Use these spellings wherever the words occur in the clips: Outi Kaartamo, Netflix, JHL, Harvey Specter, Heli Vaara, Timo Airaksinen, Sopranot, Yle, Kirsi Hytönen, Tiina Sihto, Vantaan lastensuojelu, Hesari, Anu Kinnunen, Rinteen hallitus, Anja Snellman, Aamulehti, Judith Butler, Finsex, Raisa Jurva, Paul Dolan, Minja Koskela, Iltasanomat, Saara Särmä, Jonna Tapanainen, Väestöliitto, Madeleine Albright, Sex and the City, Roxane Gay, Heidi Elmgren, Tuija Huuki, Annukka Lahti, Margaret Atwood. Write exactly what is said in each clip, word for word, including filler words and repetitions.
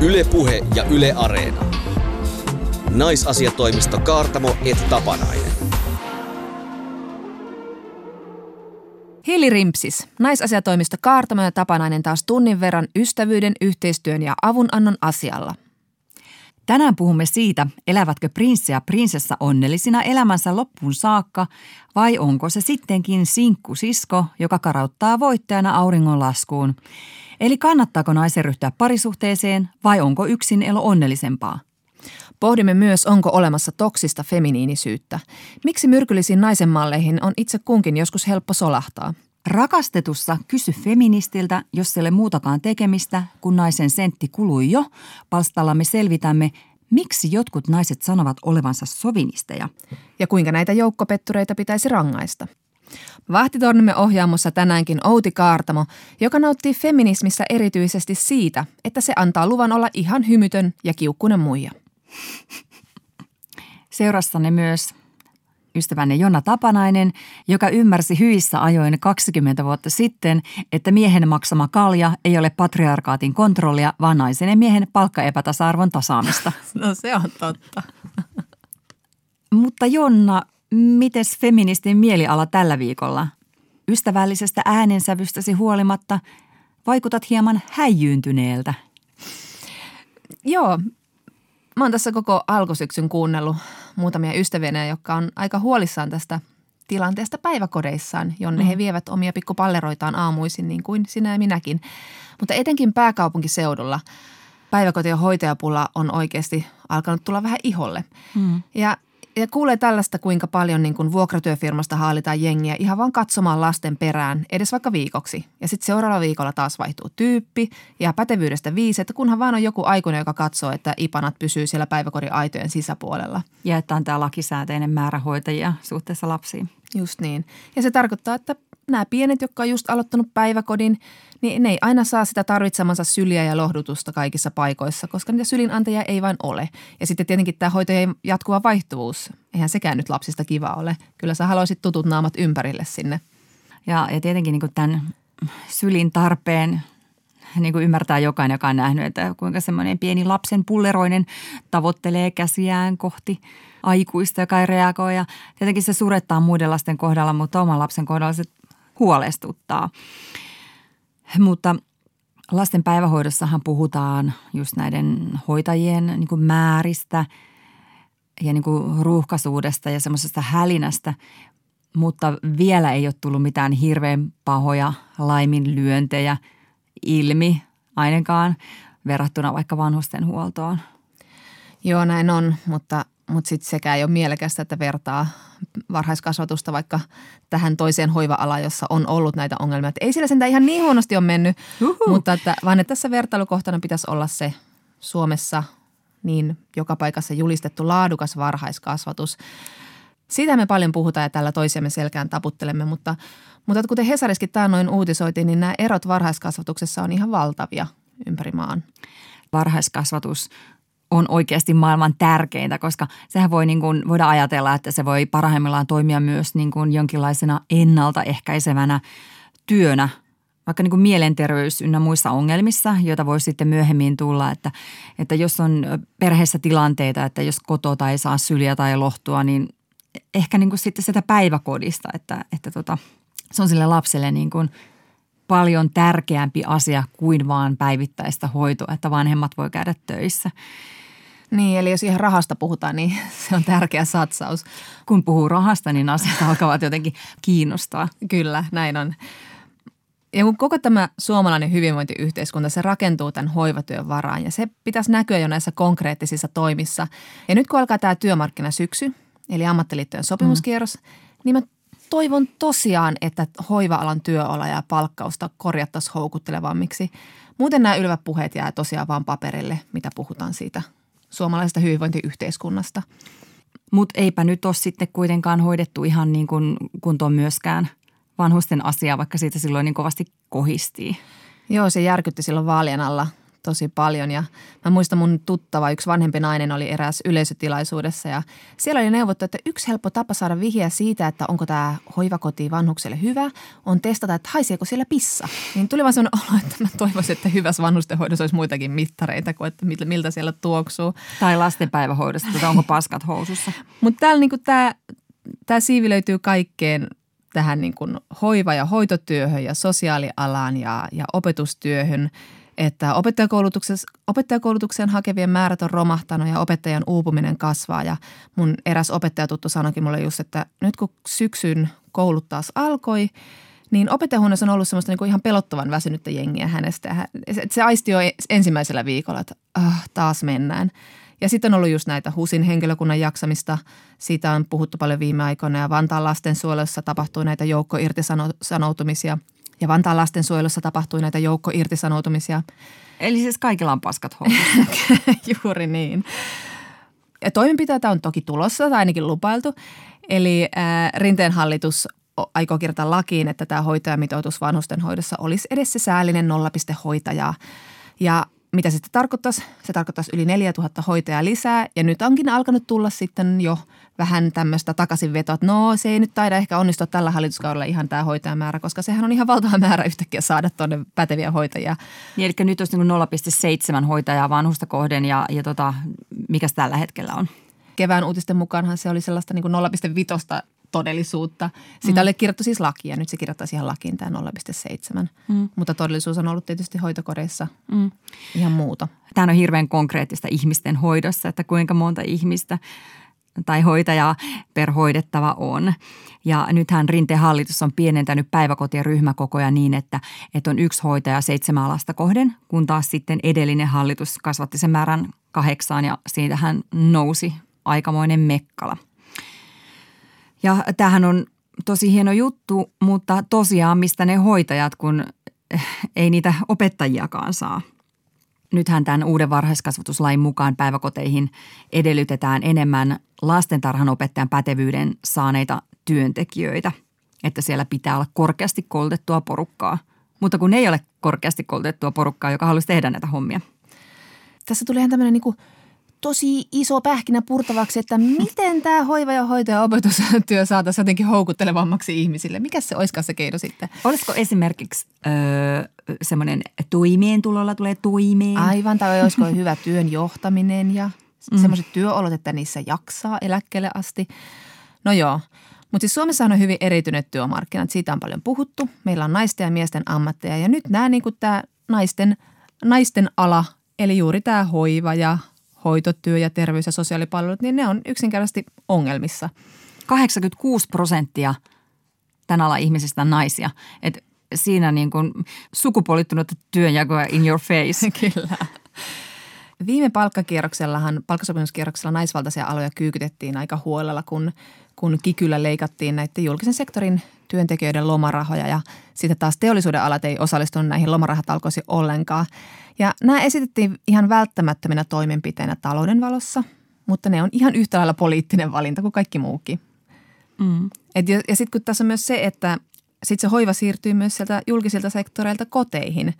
Yle Puhe ja Yle Areena. Naisasiatoimisto Kaartamo et Tapanainen. Hili rimpsis. Naisasiatoimisto Kaartamo ja Tapanainen taas tunnin verran ystävyyden, yhteistyön ja avunannon asialla. Tänään puhumme siitä, elävätkö prinssi ja prinsessa onnellisina elämänsä loppuun saakka vai onko se sittenkin sinkkusisko, joka karauttaa voittajana auringonlaskuun. Eli kannattaako naisen ryhtyä parisuhteeseen vai onko yksin elo onnellisempaa? Pohdimme myös, onko olemassa toksista feminiinisyyttä. Miksi myrkyllisiin naisen malleihin on itse kunkin joskus helppo solahtaa? Rakastetussa Kysy feministiltä, jos ei ole muutakaan tekemistä, kun naisen sentti kului jo. Palstalla me selvitämme, miksi jotkut naiset sanovat olevansa sovinisteja. Ja kuinka näitä joukkopettureita pitäisi rangaista. Vahtitornimme ohjaamossa tänäänkin Outi Kaartamo, joka nauttii feminismissä erityisesti siitä, että se antaa luvan olla ihan hymytön ja kiukkunen muija. Seurassanne myös ystävänne Jonna Tapanainen, joka ymmärsi hyissä ajoin kaksikymmentä vuotta sitten, että miehen maksama kalja ei ole patriarkaatin kontrollia, vaan naisen ja miehen palkkaepätasa-arvon tasaamista. No se on totta. Mutta Jonna, mites feministin mieliala tällä viikolla? Ystävällisestä äänensävystäsi huolimatta vaikutat hieman häijyyntyneeltä. Joo. Mä oon tässä koko alkusyksyn kuunnellut muutamia ystäviä, jotka on aika huolissaan tästä tilanteesta päiväkodeissaan, jonne mm. he vievät omia pikkupalleroitaan aamuisin niin kuin sinä ja minäkin. Mutta etenkin pääkaupunkiseudulla päiväkotien hoitajapula on oikeasti alkanut tulla vähän iholle. Mm. Ja, ja kuulee tällaista, kuinka paljon niin kuin vuokratyöfirmasta haalitaan jengiä ihan vaan katsomaan lasten perään edes vaikka viikoksi. Ja sitten seuraavalla viikolla taas vaihtuu tyyppi ja pätevyydestä viisi, että kunhan vaan on joku aikuinen, joka katsoo, että ipanat pysyy siellä päiväkodin aitojen sisäpuolella. Ja että on tämä lakisääteinen määrä hoitajia suhteessa lapsiin. Just niin. Ja se tarkoittaa, että nämä pienet, jotka on just aloittanut päiväkodin, niin ne ei aina saa sitä tarvitsemansa syliä ja lohdutusta kaikissa paikoissa, koska niitä sylinantajia ei vain ole. Ja sitten tietenkin tämä hoitajien jatkuva vaihtuvuus, eihän sekään nyt lapsista kiva ole. Kyllä sä haluaisit tutut naamat ympärille sinne. Ja, ja tietenkin niin kuin tämän sylin tarpeen niin kuin ymmärtää jokainen, joka on nähnyt, että kuinka semmoinen pieni lapsen pulleroinen tavoittelee käsiään kohti aikuista, joka ei reagoi. Ja tietenkin se surettaa muiden lasten kohdalla, mutta oman lapsen kohdalla se huolestuttaa. Mutta lasten päivähoidossahan puhutaan just näiden hoitajien niin kuin määristä ja niin kuin ruuhkaisuudesta ja semmoisesta hälinästä, mutta vielä ei ole tullut mitään hirveän pahoja laiminlyöntejä ilmi ainakaan verrattuna vaikka vanhustenhuoltoon. Joo, näin on, mutta, mutta sitten sekä ei ole mielekästä, että vertaa varhaiskasvatusta vaikka tähän toiseen hoiva-alaan, jossa on ollut näitä ongelmia. Että ei sillä sentään ihan niin huonosti ole mennyt, Uhuhu. mutta että, vaan että tässä vertailukohtana pitäisi olla se Suomessa niin joka paikassa julistettu laadukas varhaiskasvatus. Siitä me paljon puhutaan ja tällä toisiamme selkään taputtelemme, mutta, mutta kuten Hesariskin taannoin uutisoitiin, niin nämä erot varhaiskasvatuksessa on ihan valtavia ympäri maan. Varhaiskasvatus on oikeasti maailman tärkeintä, koska sehän voi niin kuin, voidaan ajatella, että se voi parhaimmillaan toimia myös niin kuin jonkinlaisena ennaltaehkäisevänä työnä, vaikka niin kuin mielenterveys ynnä muissa ongelmissa, joita voi sitten myöhemmin tulla, että, että jos on perheessä tilanteita, että jos kotota ei saa syliä tai lohtua, niin ehkä niin kuin sitten sitä päiväkodista, että, että tota, se on sille lapselle niin kuin paljon tärkeämpi asia kuin vaan päivittäistä hoitoa, että vanhemmat voi käydä töissä. Niin, eli jos ihan rahasta puhutaan, niin se on tärkeä satsaus. Kun puhuu rahasta, niin asiat alkavat jotenkin kiinnostaa. Kyllä, näin on. Ja kun koko tämä suomalainen hyvinvointiyhteiskunta, se rakentuu tämän hoivatyön varaan ja se pitäisi näkyä jo näissä konkreettisissa toimissa. Ja nyt kun alkaa tämä työmarkkinasyksy, eli ammattiliittojen sopimuskierros, mm. niin mä toivon tosiaan, että hoiva-alan työoloja ja palkkausta korjattaisiin houkuttelevammiksi. Muuten nämä ylevät puheet jää tosiaan vaan paperille, mitä puhutaan siitä suomalaisesta hyvinvointiyhteiskunnasta. Mutta eipä nyt ole sitten kuitenkaan hoidettu ihan niin kuin kuntoon myöskään vanhusten asiaa, vaikka siitä silloin niin kovasti kohistii. Joo, se järkytti silloin vaalien alla tosi paljon ja mä muistan mun tuttava, yksi vanhempi nainen oli eräs yleisötilaisuudessa ja siellä oli neuvottu, että yksi helppo tapa saada vihjeä siitä, että onko tämä hoivakoti vanhukselle hyvä, on testata, että haiseeko siellä pissa. Niin tuli vaan sellainen olo, että mä toivoisin, että hyvässä vanhustenhoidossa olisi muitakin mittareita kuin, että miltä siellä tuoksuu. Tai lastenpäivähoidossa, että onko paskat housussa. Mutta täällä niinku tää, tää siivi löytyy kaikkeen. Tähän niin kuin hoiva- ja hoitotyöhön ja sosiaalialaan ja, ja opetustyöhön, että opettajakoulutukseen hakevien määrät on romahtanut ja opettajan uupuminen kasvaa. Ja mun eräs opettajatuttu sanoikin mulle just, että nyt kun syksyn koulut taas alkoi, niin opettajahuoneessa on ollut semmoista niin kuin ihan pelottavan väsynyttä jengiä hänestä. Se aisti jo ensimmäisellä viikolla, että ah, taas mennään. Ja sitten on ollut just näitä HUSin henkilökunnan jaksamista. Siitä on puhuttu paljon viime aikoina ja Vantaan lastensuojelussa tapahtui näitä joukkoirtisanoutumisia. Ja Vantaan lastensuojelussa tapahtui näitä joukkoirtisanoutumisia. Eli siis kaikilla on paskat hommissa. Juuri niin. Ja toimenpiteitä on toki tulossa tai ainakin lupailtu. Eli ää, Rinteen hallitus aikoo kirjoittaa lakiin, että tämä hoitajamitoitus vanhustenhoidossa olisi edes se säällinen nollapistehoitajaa. Ja mitä se sitten tarkoittaisi? Se tarkoittaisi yli neljätuhatta hoitajaa lisää ja nyt onkin alkanut tulla sitten jo vähän tämmöistä takaisinvetoa, että no se ei nyt taida ehkä onnistua tällä hallituskaudella ihan tämä hoitajamäärä, koska sehän on ihan valtava määrä yhtäkkiä saada tuonne päteviä hoitajia. Niin, eli nyt olisi niin kuin nolla pilkku seitsemän hoitajaa vanhusta kohden ja, ja tota, mikäs tällä hetkellä on? Kevään uutisten mukaanhan se oli sellaista niin kuin nolla pilkku viisi todellisuutta. Sitä mm. oli kirjattu siis lakia, nyt se kirjoittaisi ihan lakiin tämä nolla pilkku seitsemän. Mm. Mutta todellisuus on ollut tietysti hoitokodeissa mm. ihan muuta. Tämä on hirveän konkreettista ihmisten hoidossa, että kuinka monta ihmistä tai hoitajaa per hoidettava on. Ja nythän Rinteen hallitus on pienentänyt päiväkotien ryhmäkokoja niin, että, että on yksi hoitaja seitsemän lasta kohden, kun taas sitten edellinen hallitus kasvatti sen määrän kahdeksaan ja siitähän nousi aikamoinen mekkala. Ja tämähän on tosi hieno juttu, mutta tosiaan mistä ne hoitajat, kun ei niitä opettajiakaan saa. Nythän tämän uuden varhaiskasvatuslain mukaan päiväkoteihin edellytetään enemmän lastentarhanopettajan pätevyyden saaneita työntekijöitä, että siellä pitää olla korkeasti koulutettua porukkaa. Mutta kun ei ole korkeasti koulutettua porukkaa, joka haluaisi tehdä näitä hommia. Tässä tuli ihan tämmöinen niin kuin tosi iso pähkinä purtavaksi, että miten tämä hoiva- ja hoito- ja opetustyö saataisiin jotenkin houkuttelevammaksi ihmisille. Mikäs se oiskaan se keino sitten? Olisiko esimerkiksi öö, semmoinen toimeentulolla tulee toimeen? Aivan, tai olisiko hyvä työn johtaminen ja mm. semmoiset työolot, että niissä jaksaa eläkkeelle asti. No joo, mutta siis Suomessahan on hyvin eritynyt työmarkkinat. Siitä on paljon puhuttu. Meillä on naisten ja miesten ammatteja ja nyt nämä niin kuin tämä naisten, naisten ala, eli juuri tämä hoiva ja hoitotyö ja terveys- ja sosiaalipalvelut, niin ne on yksinkertaisesti ongelmissa. kahdeksankymmentäkuusi prosenttia tämän alan ihmisistä on naisia. Et siinä niin kuin sukupuolittunutta työnjakoa in your face. Kyllä. Viime palkkakierroksellahan, palkkasopimuskierroksella naisvaltaisia aloja kyykytettiin aika huolella, kun, kun kikyllä leikattiin näiden julkisen sektorin työntekijöiden lomarahoja ja sitten taas teollisuuden alat ei osallistunut näihin lomarahatalkoisiin ollenkaan. Ja nämä esitettiin ihan välttämättöminä toimenpiteinä talouden valossa, mutta ne on ihan yhtä lailla poliittinen valinta kuin kaikki muukin. Mm. Et ja ja sitten kun tässä on myös se, että sit se hoiva siirtyy myös sieltä julkisilta sektoreilta koteihin.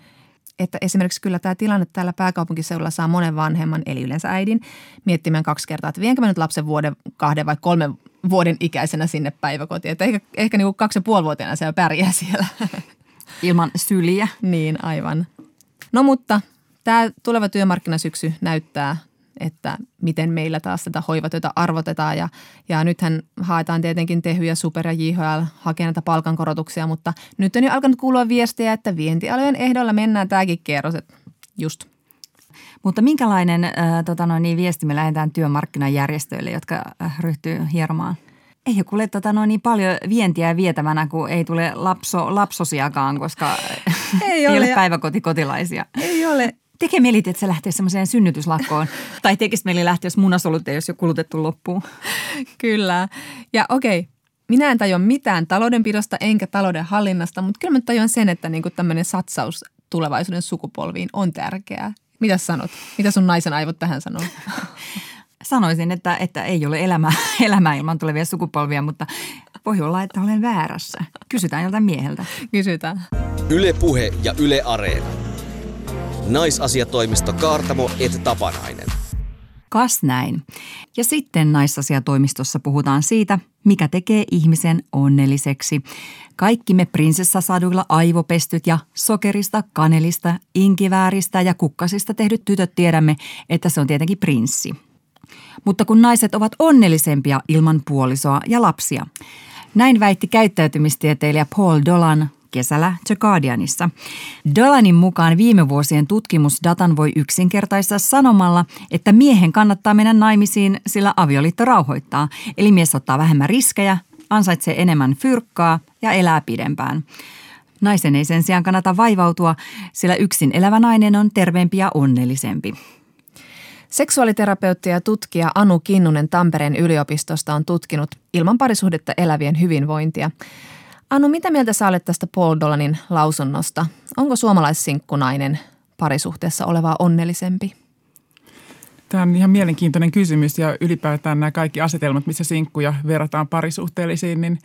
Että esimerkiksi kyllä tämä tilanne täällä pääkaupunkiseudulla saa monen vanhemman, eli yleensä äidin, miettimään kaksi kertaa, että vienkö mä nyt lapsen vuoden, kahden vai kolmen vuoden ikäisenä sinne päiväkotiin. Että ehkä, ehkä niin kuin kaksi ja puolivuotiaana se pärjää siellä. Ilman syliä. Niin, aivan. No mutta tämä tuleva työmarkkinasyksy näyttää, että miten meillä taas tätä hoivatyötä arvotetaan. Ja, ja nythän haetaan tietenkin Tehyjä, Super ja J H L hakea näitä palkankorotuksia, mutta nyt on jo alkanut kuulua viestejä, että vientialojen ehdolla mennään tämäkin kierros. Just. Mutta minkälainen äh, tota noin, viesti me lähdetään työmarkkinajärjestöille, jotka äh, ryhtyy hieromaan? Ei ole tota noin, paljon vientiä vietävänä, kun ei tule lapso, lapsosiakaan, koska ei, ei ole, ole päiväkotikotilaisia. Ei ole. Tekee mieli, että se lähtee semmoiseen synnytyslakkoon. Tai tekisi mieli lähteä, jos munasolut ei olisi jo kulutettu loppuun. Kyllä. Ja okei, minä en tajua mitään taloudenpidosta enkä talouden hallinnasta, mutta kyllä mä tajuan sen, että niinku tämmöinen satsaus tulevaisuuden sukupolviin on tärkeää. Mitä sanot? Mitä sun naisen aivot tähän sanoo? Sanoisin, että, että ei ole elämää, elämää ilman tulevia sukupolvia, mutta voi olla, että olen väärässä. Kysytään joltain mieheltä. Kysytään. Yle Puhe ja Yle Areena. Naisasiatoimisto Kaartamo et Tapanainen. Kas näin. Ja sitten naisasiatoimistossa puhutaan siitä, mikä tekee ihmisen onnelliseksi. Kaikki me prinsessasaduilla aivopestyt ja sokerista, kanelista, inkivääristä ja kukkasista tehdyt tytöt tiedämme, että se on tietenkin prinssi. Mutta kun naiset ovat onnellisempia ilman puolisoa ja lapsia. Näin väitti käyttäytymistieteilijä Paul Dolan kesällä The Guardianissa. Dolanin mukaan viime vuosien tutkimusdatan voi yksinkertaistaa sanomalla, että miehen kannattaa mennä naimisiin, sillä avioliitto rauhoittaa. Eli mies ottaa vähemmän riskejä, ansaitsee enemmän fyrkkaa ja elää pidempään. Naisen ei sen sijaan kannata vaivautua, sillä yksin elävä nainen on terveempi ja onnellisempi. Seksuaaliterapeutti ja tutkija Anu Kinnunen Tampereen yliopistosta on tutkinut ilman parisuhdetta elävien hyvinvointia. Anu, mitä mieltä sä olet tästä Paul Dolanin lausunnosta? Onko suomalaissinkkunainen parisuhteessa olevaa onnellisempi? Tämä on ihan mielenkiintoinen kysymys ja ylipäätään nämä kaikki asetelmat, missä sinkkuja verrataan parisuhteellisiin, niin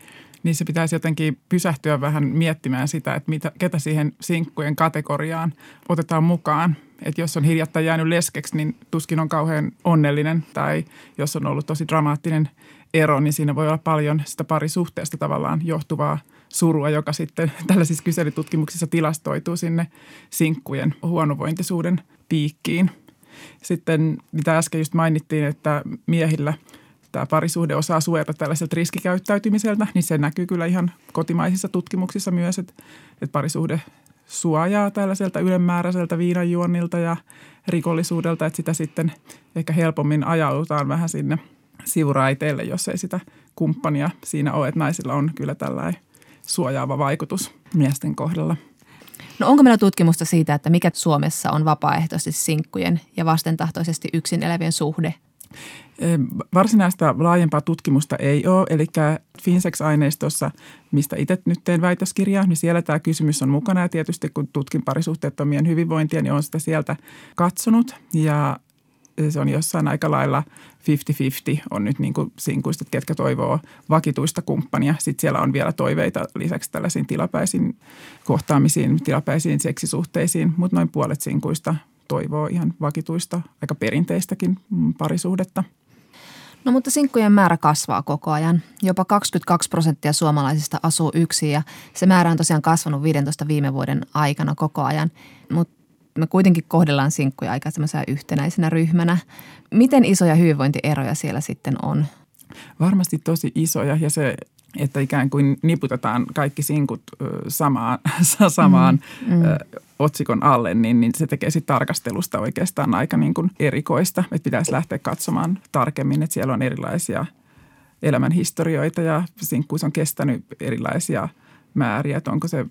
niissä pitäisi jotenkin pysähtyä vähän miettimään sitä, että mitä, ketä siihen sinkkujen kategoriaan otetaan mukaan. Että jos on hiljattain jäänyt leskeksi, niin tuskin on kauhean onnellinen, tai jos on ollut tosi dramaattinen ero, niin siinä voi olla paljon sitä parisuhteesta tavallaan johtuvaa surua, joka sitten tällaisissa kyselytutkimuksissa tilastoituu sinne sinkkujen huonovointisuuden piikkiin. Sitten mitä äsken just mainittiin, että miehillä tämä parisuhde osaa suojata tällaiselta riskikäyttäytymiseltä, niin se näkyy kyllä ihan kotimaisissa tutkimuksissa myös, että, että parisuhde suojaa tällaiselta ylenmääräiseltä viinanjuonnilta ja rikollisuudelta, että sitä sitten ehkä helpommin ajaudutaan vähän sinne sivuraiteille, jos ei sitä kumppania siinä ole, että naisilla on kyllä tällainen suojaava vaikutus miesten kohdalla. No onko meillä tutkimusta siitä, että mikä Suomessa on vapaaehtoisesti sinkkujen ja vastentahtoisesti yksin elävien suhde? Varsinaista laajempaa tutkimusta ei ole, eli Finsex-aineistossa, mistä itse nyt teen väitöskirjaa, niin siellä tämä kysymys on mukana ja tietysti kun tutkin parisuhteettomien hyvinvointia, niin olen sitä sieltä katsonut ja se on jossain aika lailla viisikymmentä viisikymmentä on nyt niin kuin sinkuista, ketkä toivoo vakituista kumppania. Sitten siellä on vielä toiveita lisäksi tällaisiin tilapäisiin kohtaamisiin, tilapäisiin seksisuhteisiin, mutta noin puolet sinkuista toivoo ihan vakituista, aika perinteistäkin parisuhdetta. No mutta sinkkujen määrä kasvaa koko ajan. Jopa kaksikymmentäkaksi prosenttia suomalaisista asuu yksin ja se määrä on tosiaan kasvanut viidentoista viime vuoden aikana koko ajan, mutta me kuitenkin kohdellaan sinkkuja aika semmoisena yhtenäisenä ryhmänä. Miten isoja hyvinvointieroja siellä sitten on? Varmasti tosi isoja ja se, että ikään kuin niputetaan kaikki sinkut samaan, samaan mm, mm. otsikon alle, niin, niin se tekee sitten tarkastelusta oikeastaan aika niin kuin erikoista. Että pitäisi lähteä katsomaan tarkemmin, että siellä on erilaisia elämänhistorioita ja sinkkuus on kestänyt erilaisia määriä, että onko se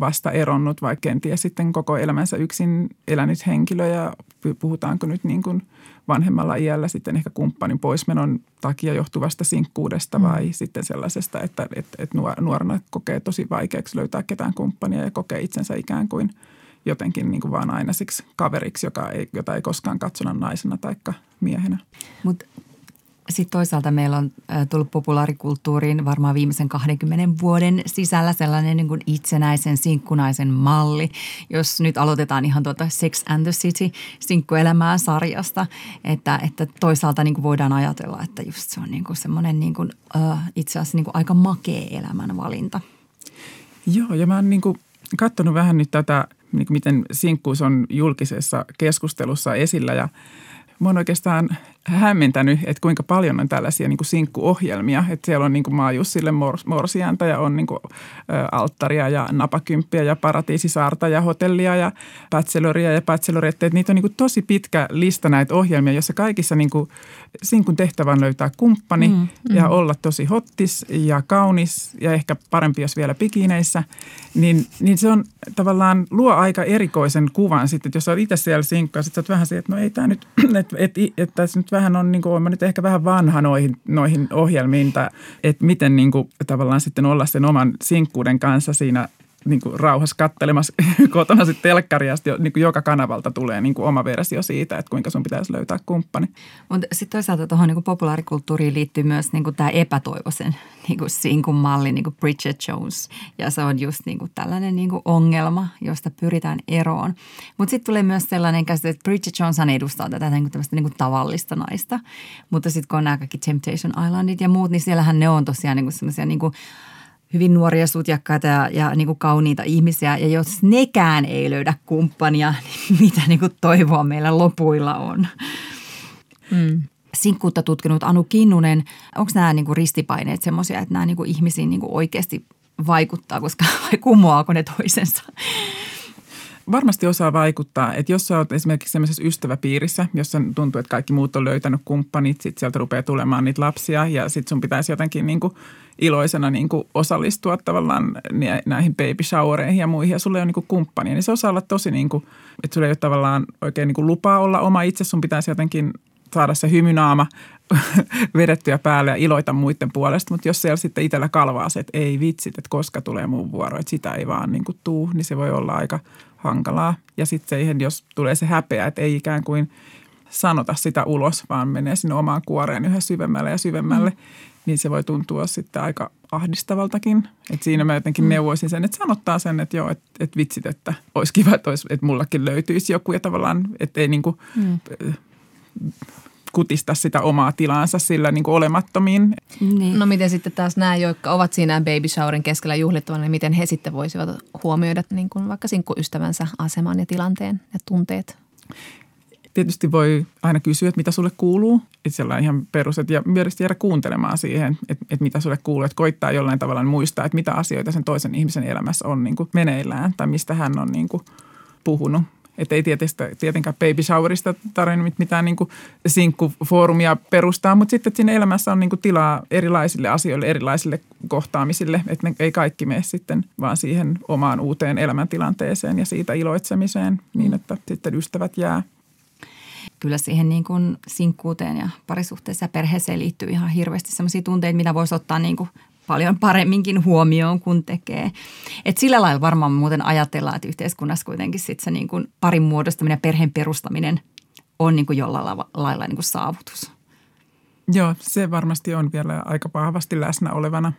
vasta eronnut vai kenties sitten koko elämänsä yksin elänyt henkilö ja puhutaanko nyt niin kuin vanhemmalla iällä sitten ehkä kumppanin poismenon takia johtuvasta sinkkuudesta vai mm. sitten sellaisesta, että, että, että nuorena kokee tosi vaikeaksi löytää ketään kumppania ja kokee itsensä ikään kuin jotenkin niin kuin vaan aina siksi kaveriksi, joka ei, jota ei koskaan katsona naisena taikka miehenä. Mut sitten toisaalta meillä on tullut populaarikulttuuriin varmaan viimeisen kahdenkymmenen vuoden sisällä sellainen niin kuin itsenäisen sinkkunaisen malli. Jos nyt aloitetaan ihan tuota Sex and the City sinkkuelämää sarjasta, että, että toisaalta niin kuin voidaan ajatella, että just se on niin kuin semmoinen niin kuin, uh, itse asiassa niin kuin aika makea elämänvalinta. Joo, ja mä oon niin kuin katsonut vähän nyt tätä, niin kuin miten sinkkuus on julkisessa keskustelussa esillä ja mä oon oikeastaan hämmentänyt, että kuinka paljon on tällaisia niin kuin sinkkuohjelmia. Että siellä on niin kuin Maajussille morsianta ja on niin kuin alttaria ja napakymppiä ja paratiisisaarta ja hotellia ja bacheloriä ja bachelorette. Että niitä on niin kuin tosi pitkä lista näitä ohjelmia, jossa kaikissa niin kuin sinkun tehtävä on löytää kumppani mm, mm. ja olla tosi hottis ja kaunis ja ehkä parempi, jos vielä pikineissä. Niin, niin se on tavallaan luo aika erikoisen kuvan sitten, että jos olet itse siellä sinkkaa, sitten olet vähän se, että no ei tämä nyt, että et, et, tässä nyt vähän on, niin kuin, olen nyt ehkä vähän vanha noihin, noihin ohjelmiin, tai, että miten niin kuin, tavallaan sitten olla sen oman sinkkuuden kanssa siinä niin kuin rauhassa kattelemassa kotona sitten telkkaria, sitten niin kuin joka kanavalta tulee niin kuin oma versio siitä, että kuinka sun pitäisi löytää kumppani. Mutta sitten toisaalta tuohon niin kuin populaarikulttuuriin liittyy myös niin kuin tämä epätoivoisen niin kuin sinkun malli, niin kuin Bridget Jones. Ja se on just niin kuin tällainen niin kuin ongelma, josta pyritään eroon. Mutta sitten tulee myös sellainen käsitys, että Bridget Joneshan edustaa tätä niin kuin tämmöistä niin kuin tavallista naista. Mutta sitten kun on nämä kaikki Temptation Islandit ja muut, niin siellähän ne on tosiaan niin kuin semmoisia niin kuin hyvin nuoria, sutjakkaita ja, ja niin kuin kauniita ihmisiä. Ja jos nekään ei löydä kumppania, niin mitä niin kuin toivoa meillä lopuilla on. Mm. Sinkkuutta tutkinut Anu Kinnunen, onko nämä niin kuin ristipaineet semmoisia, että nämä niin kuin ihmisiin niin kuin oikeasti vaikuttaa, koska vai kumoaako ne toisensa? Varmasti osaa vaikuttaa, että jos sä oot esimerkiksi sellaisessa ystäväpiirissä, jossa tuntuu, että kaikki muut on löytänyt kumppanit, sitten sieltä rupeaa tulemaan niitä lapsia ja sitten sun pitäisi jotenkin niin kuin iloisena niin kuin osallistua tavallaan näihin baby showereihin ja muihin ja sulla ei ole niin kuin kumppania, niin se osaa olla tosi niin kuin, että sulla ei ole tavallaan oikein niin kuin lupaa olla oma itse, sun pitäisi jotenkin saada se hymynaama vedettyä päälle ja iloita muiden puolesta, mutta jos siellä sitten itsellä kalvaa se, että ei vitsit, että koska tulee mun vuoro, että sitä ei vaan niin kuin tuu, niin se voi olla aika hankalaa. Ja sitten jos tulee se häpeä, että ei ikään kuin sanota sitä ulos, vaan menee sinne omaan kuoreen yhä syvemmälle ja syvemmälle, mm. niin se voi tuntua sitten aika ahdistavaltakin. Et siinä mä jotenkin mm. neuvoisin sen, että sanottaa sen, että joo, että et vitsit, että olisi kiva, että, olisi, että mullakin löytyisi joku ja tavallaan, että ei niin kuin mm. kutista sitä omaa tilaansa sillä niin kuin olemattomiin. Niin. No miten sitten taas nämä, jotka ovat siinä baby showerin keskellä juhlittavana, niin miten he sitten voisivat huomioida niin kuin vaikka sinkkuystävänsä aseman ja tilanteen ja tunteet? Tietysti voi aina kysyä, että mitä sulle kuuluu. Että sellainen ihan perus, että ja mielestäni jäädä kuuntelemaan siihen, että, että mitä sulle kuuluu. Että koittaa jollain tavalla muistaa, että mitä asioita sen toisen ihmisen elämässä on niin kuin meneillään tai mistä hän on niin kuin puhunut. Että ei tietenkään baby showerista tarvitse mitään niin kuin sinkkufoorumia perustaa, mutta sitten että siinä elämässä on niin kuin tilaa erilaisille asioille, erilaisille kohtaamisille. Että ne ei kaikki mene sitten vaan siihen omaan uuteen elämäntilanteeseen ja siitä iloitsemiseen niin, että sitten ystävät jää. Kyllä siihen niin kuin sinkkuuteen ja parisuhteeseen ja perheeseen liittyy ihan hirveästi sellaisia tunteita, mitä voisi ottaa niin kuin paljon paremminkin huomioon, kun tekee. Et sillä lailla varmaan muuten ajatellaan, että yhteiskunnassa kuitenkin sit se niin kuin parin muodostaminen ja perheen perustaminen on niin kuin jollain lailla niin kuin saavutus. Joo, se varmasti on vielä aika vahvasti läsnä olevana.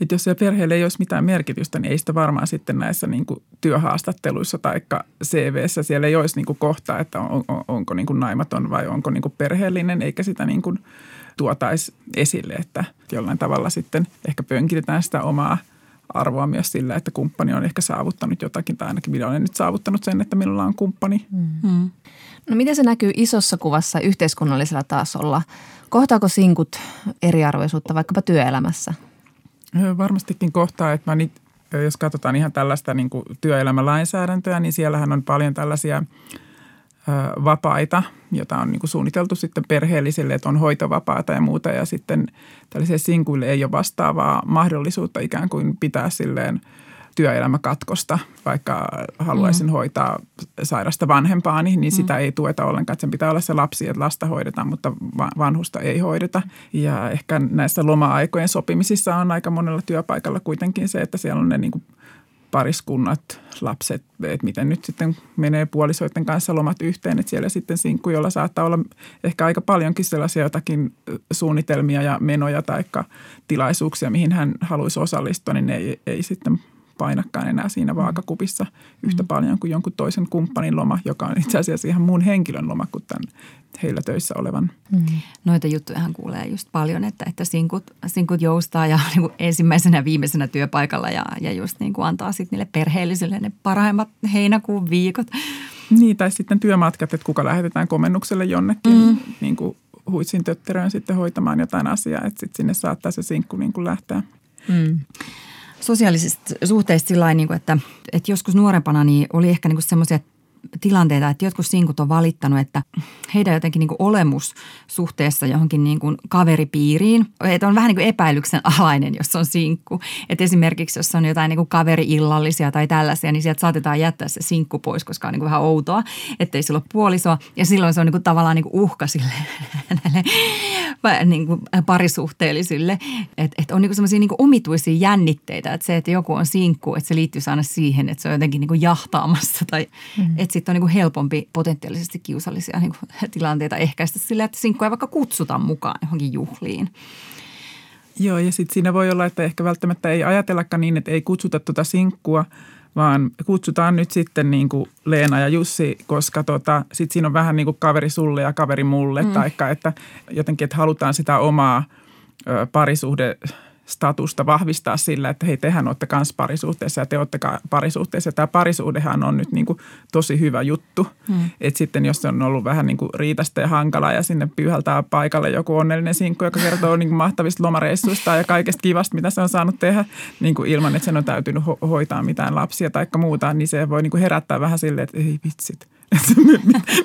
Että jos se perheelle ei olisi mitään merkitystä, niin ei sitä varmaan sitten näissä niin kuin työhaastatteluissa tai C V:ssä siellä ei olisi niin kuin kohtaa, että on, on, onko niin kuin naimaton vai onko niin kuin perheellinen, eikä sitä niin kuin tuotaisi esille, että jollain tavalla sitten ehkä pönkitetään sitä omaa arvoa myös sillä, että kumppani on ehkä saavuttanut jotakin, tai ainakin minä olen nyt saavuttanut sen, että minulla on kumppani. Mm. No miten se näkyy isossa kuvassa yhteiskunnallisella tasolla? Kohtaako sinkut eriarvoisuutta vaikkapa työelämässä? Varmastikin kohtaa, että mä nyt, jos katsotaan ihan tällaista niin kuin työelämälainsäädäntöä, niin siellähän on paljon tällaisia vapaita, jota on niin kuin suunniteltu sitten perheellisille, että on hoitovapaata ja muuta. Ja sitten tällaisille sinkuille ei ole vastaavaa mahdollisuutta ikään kuin pitää silleen työelämäkatkosta, vaikka haluaisin mm. hoitaa sairasta vanhempaani, niin sitä mm. ei tueta ollenkaan. Sen pitää olla se lapsi, että lasta hoidetaan, mutta vanhusta ei hoideta. Ja ehkä näissä loma-aikojen sopimisissa on aika monella työpaikalla kuitenkin se, että siellä on ne niin kuin pariskunnat, lapset, että miten nyt sitten menee puolisoiden kanssa lomat yhteen, että siellä sitten sinkku, jolla saattaa olla ehkä aika paljonkin sellaisia jotakin suunnitelmia ja menoja tai tilaisuuksia, mihin hän haluaisi osallistua, niin ne ei, ei sitten painakaan enää siinä vaakakupissa yhtä paljon kuin jonkun toisen kumppanin loma, joka on itse asiassa ihan muun henkilön loma kuin tämän heillä töissä olevan. Mm. Noita juttujahan kuulee just paljon, että, että sinkut, sinkut joustaa ja niin kuin ensimmäisenä viimeisenä työpaikalla ja, ja just niin kuin antaa sitten niille perheellisille ne parhaimmat heinäkuun viikot. Niin, tai sitten työmatkat, että kuka lähetetään komennukselle jonnekin mm. niin kuin huitsin tötteröön sitten hoitamaan jotain asiaa, että sitten sinne saattaa se sinkku niin kuin lähteä. Mm. Sosiaalisista suhteista sillä lailla, että joskus nuorempana niin oli ehkä semmoisia tilanteita, että jotkut sinkut on valittanut, että heidän jotenkin niin kuin olemus suhteessa johonkin niin kuin kaveripiiriin, että on vähän niin kuin epäilyksen alainen, jos on sinkku. Että esimerkiksi jos on jotain niin kuin kaveri-illallisia tai tällaisia, niin sieltä saatetaan jättää se sinkku pois, koska on niin kuin vähän outoa, ettei sillä ole puolisoa. Ja silloin se on niin kuin tavallaan niin kuin uhka sille näille niin kuin parisuhteellisille. Että et on niin kuin sellaisia niin kuin omituisia jännitteitä, että se, että joku on sinkku, että se liittyisi aina siihen, että se on jotenkin niin kuin jahtaamassa tai mm-hmm. että sitten on niin kuin helpompi potentiaalisesti kiusallisia niin kuin tilanteita ehkäistä sillä, että sinkkua ei vaikka kutsuta mukaan johonkin juhliin. Joo, ja sitten siinä voi olla, että ehkä välttämättä ei ajatellakaan niin, että ei kutsuta tuota sinkkua, vaan kutsutaan nyt sitten niin kuin Leena ja Jussi, koska tota, sitten siinä on vähän niin kuin kaveri sulle ja kaveri mulle, mm. taikka että jotenkin, että halutaan sitä omaa ö, parisuhdestatusta vahvistaa sillä, että hei, tehän olette kanssa parisuhteessa ja te olette parisuhteessa. Tämä parisuhdehan on nyt niin kuin tosi hyvä juttu, mm. että sitten jos se on ollut vähän niin kuin riitasta ja hankalaa ja sinne pyyhältää paikalle joku onnellinen sinkku, joka kertoo niin kuin mahtavista lomareissuista ja kaikesta kivasta, mitä se on saanut tehdä niin kuin ilman, että sen on täytynyt ho- hoitaa mitään lapsia tai muuta, niin se voi niin kuin herättää vähän silleen, että ei vitsit.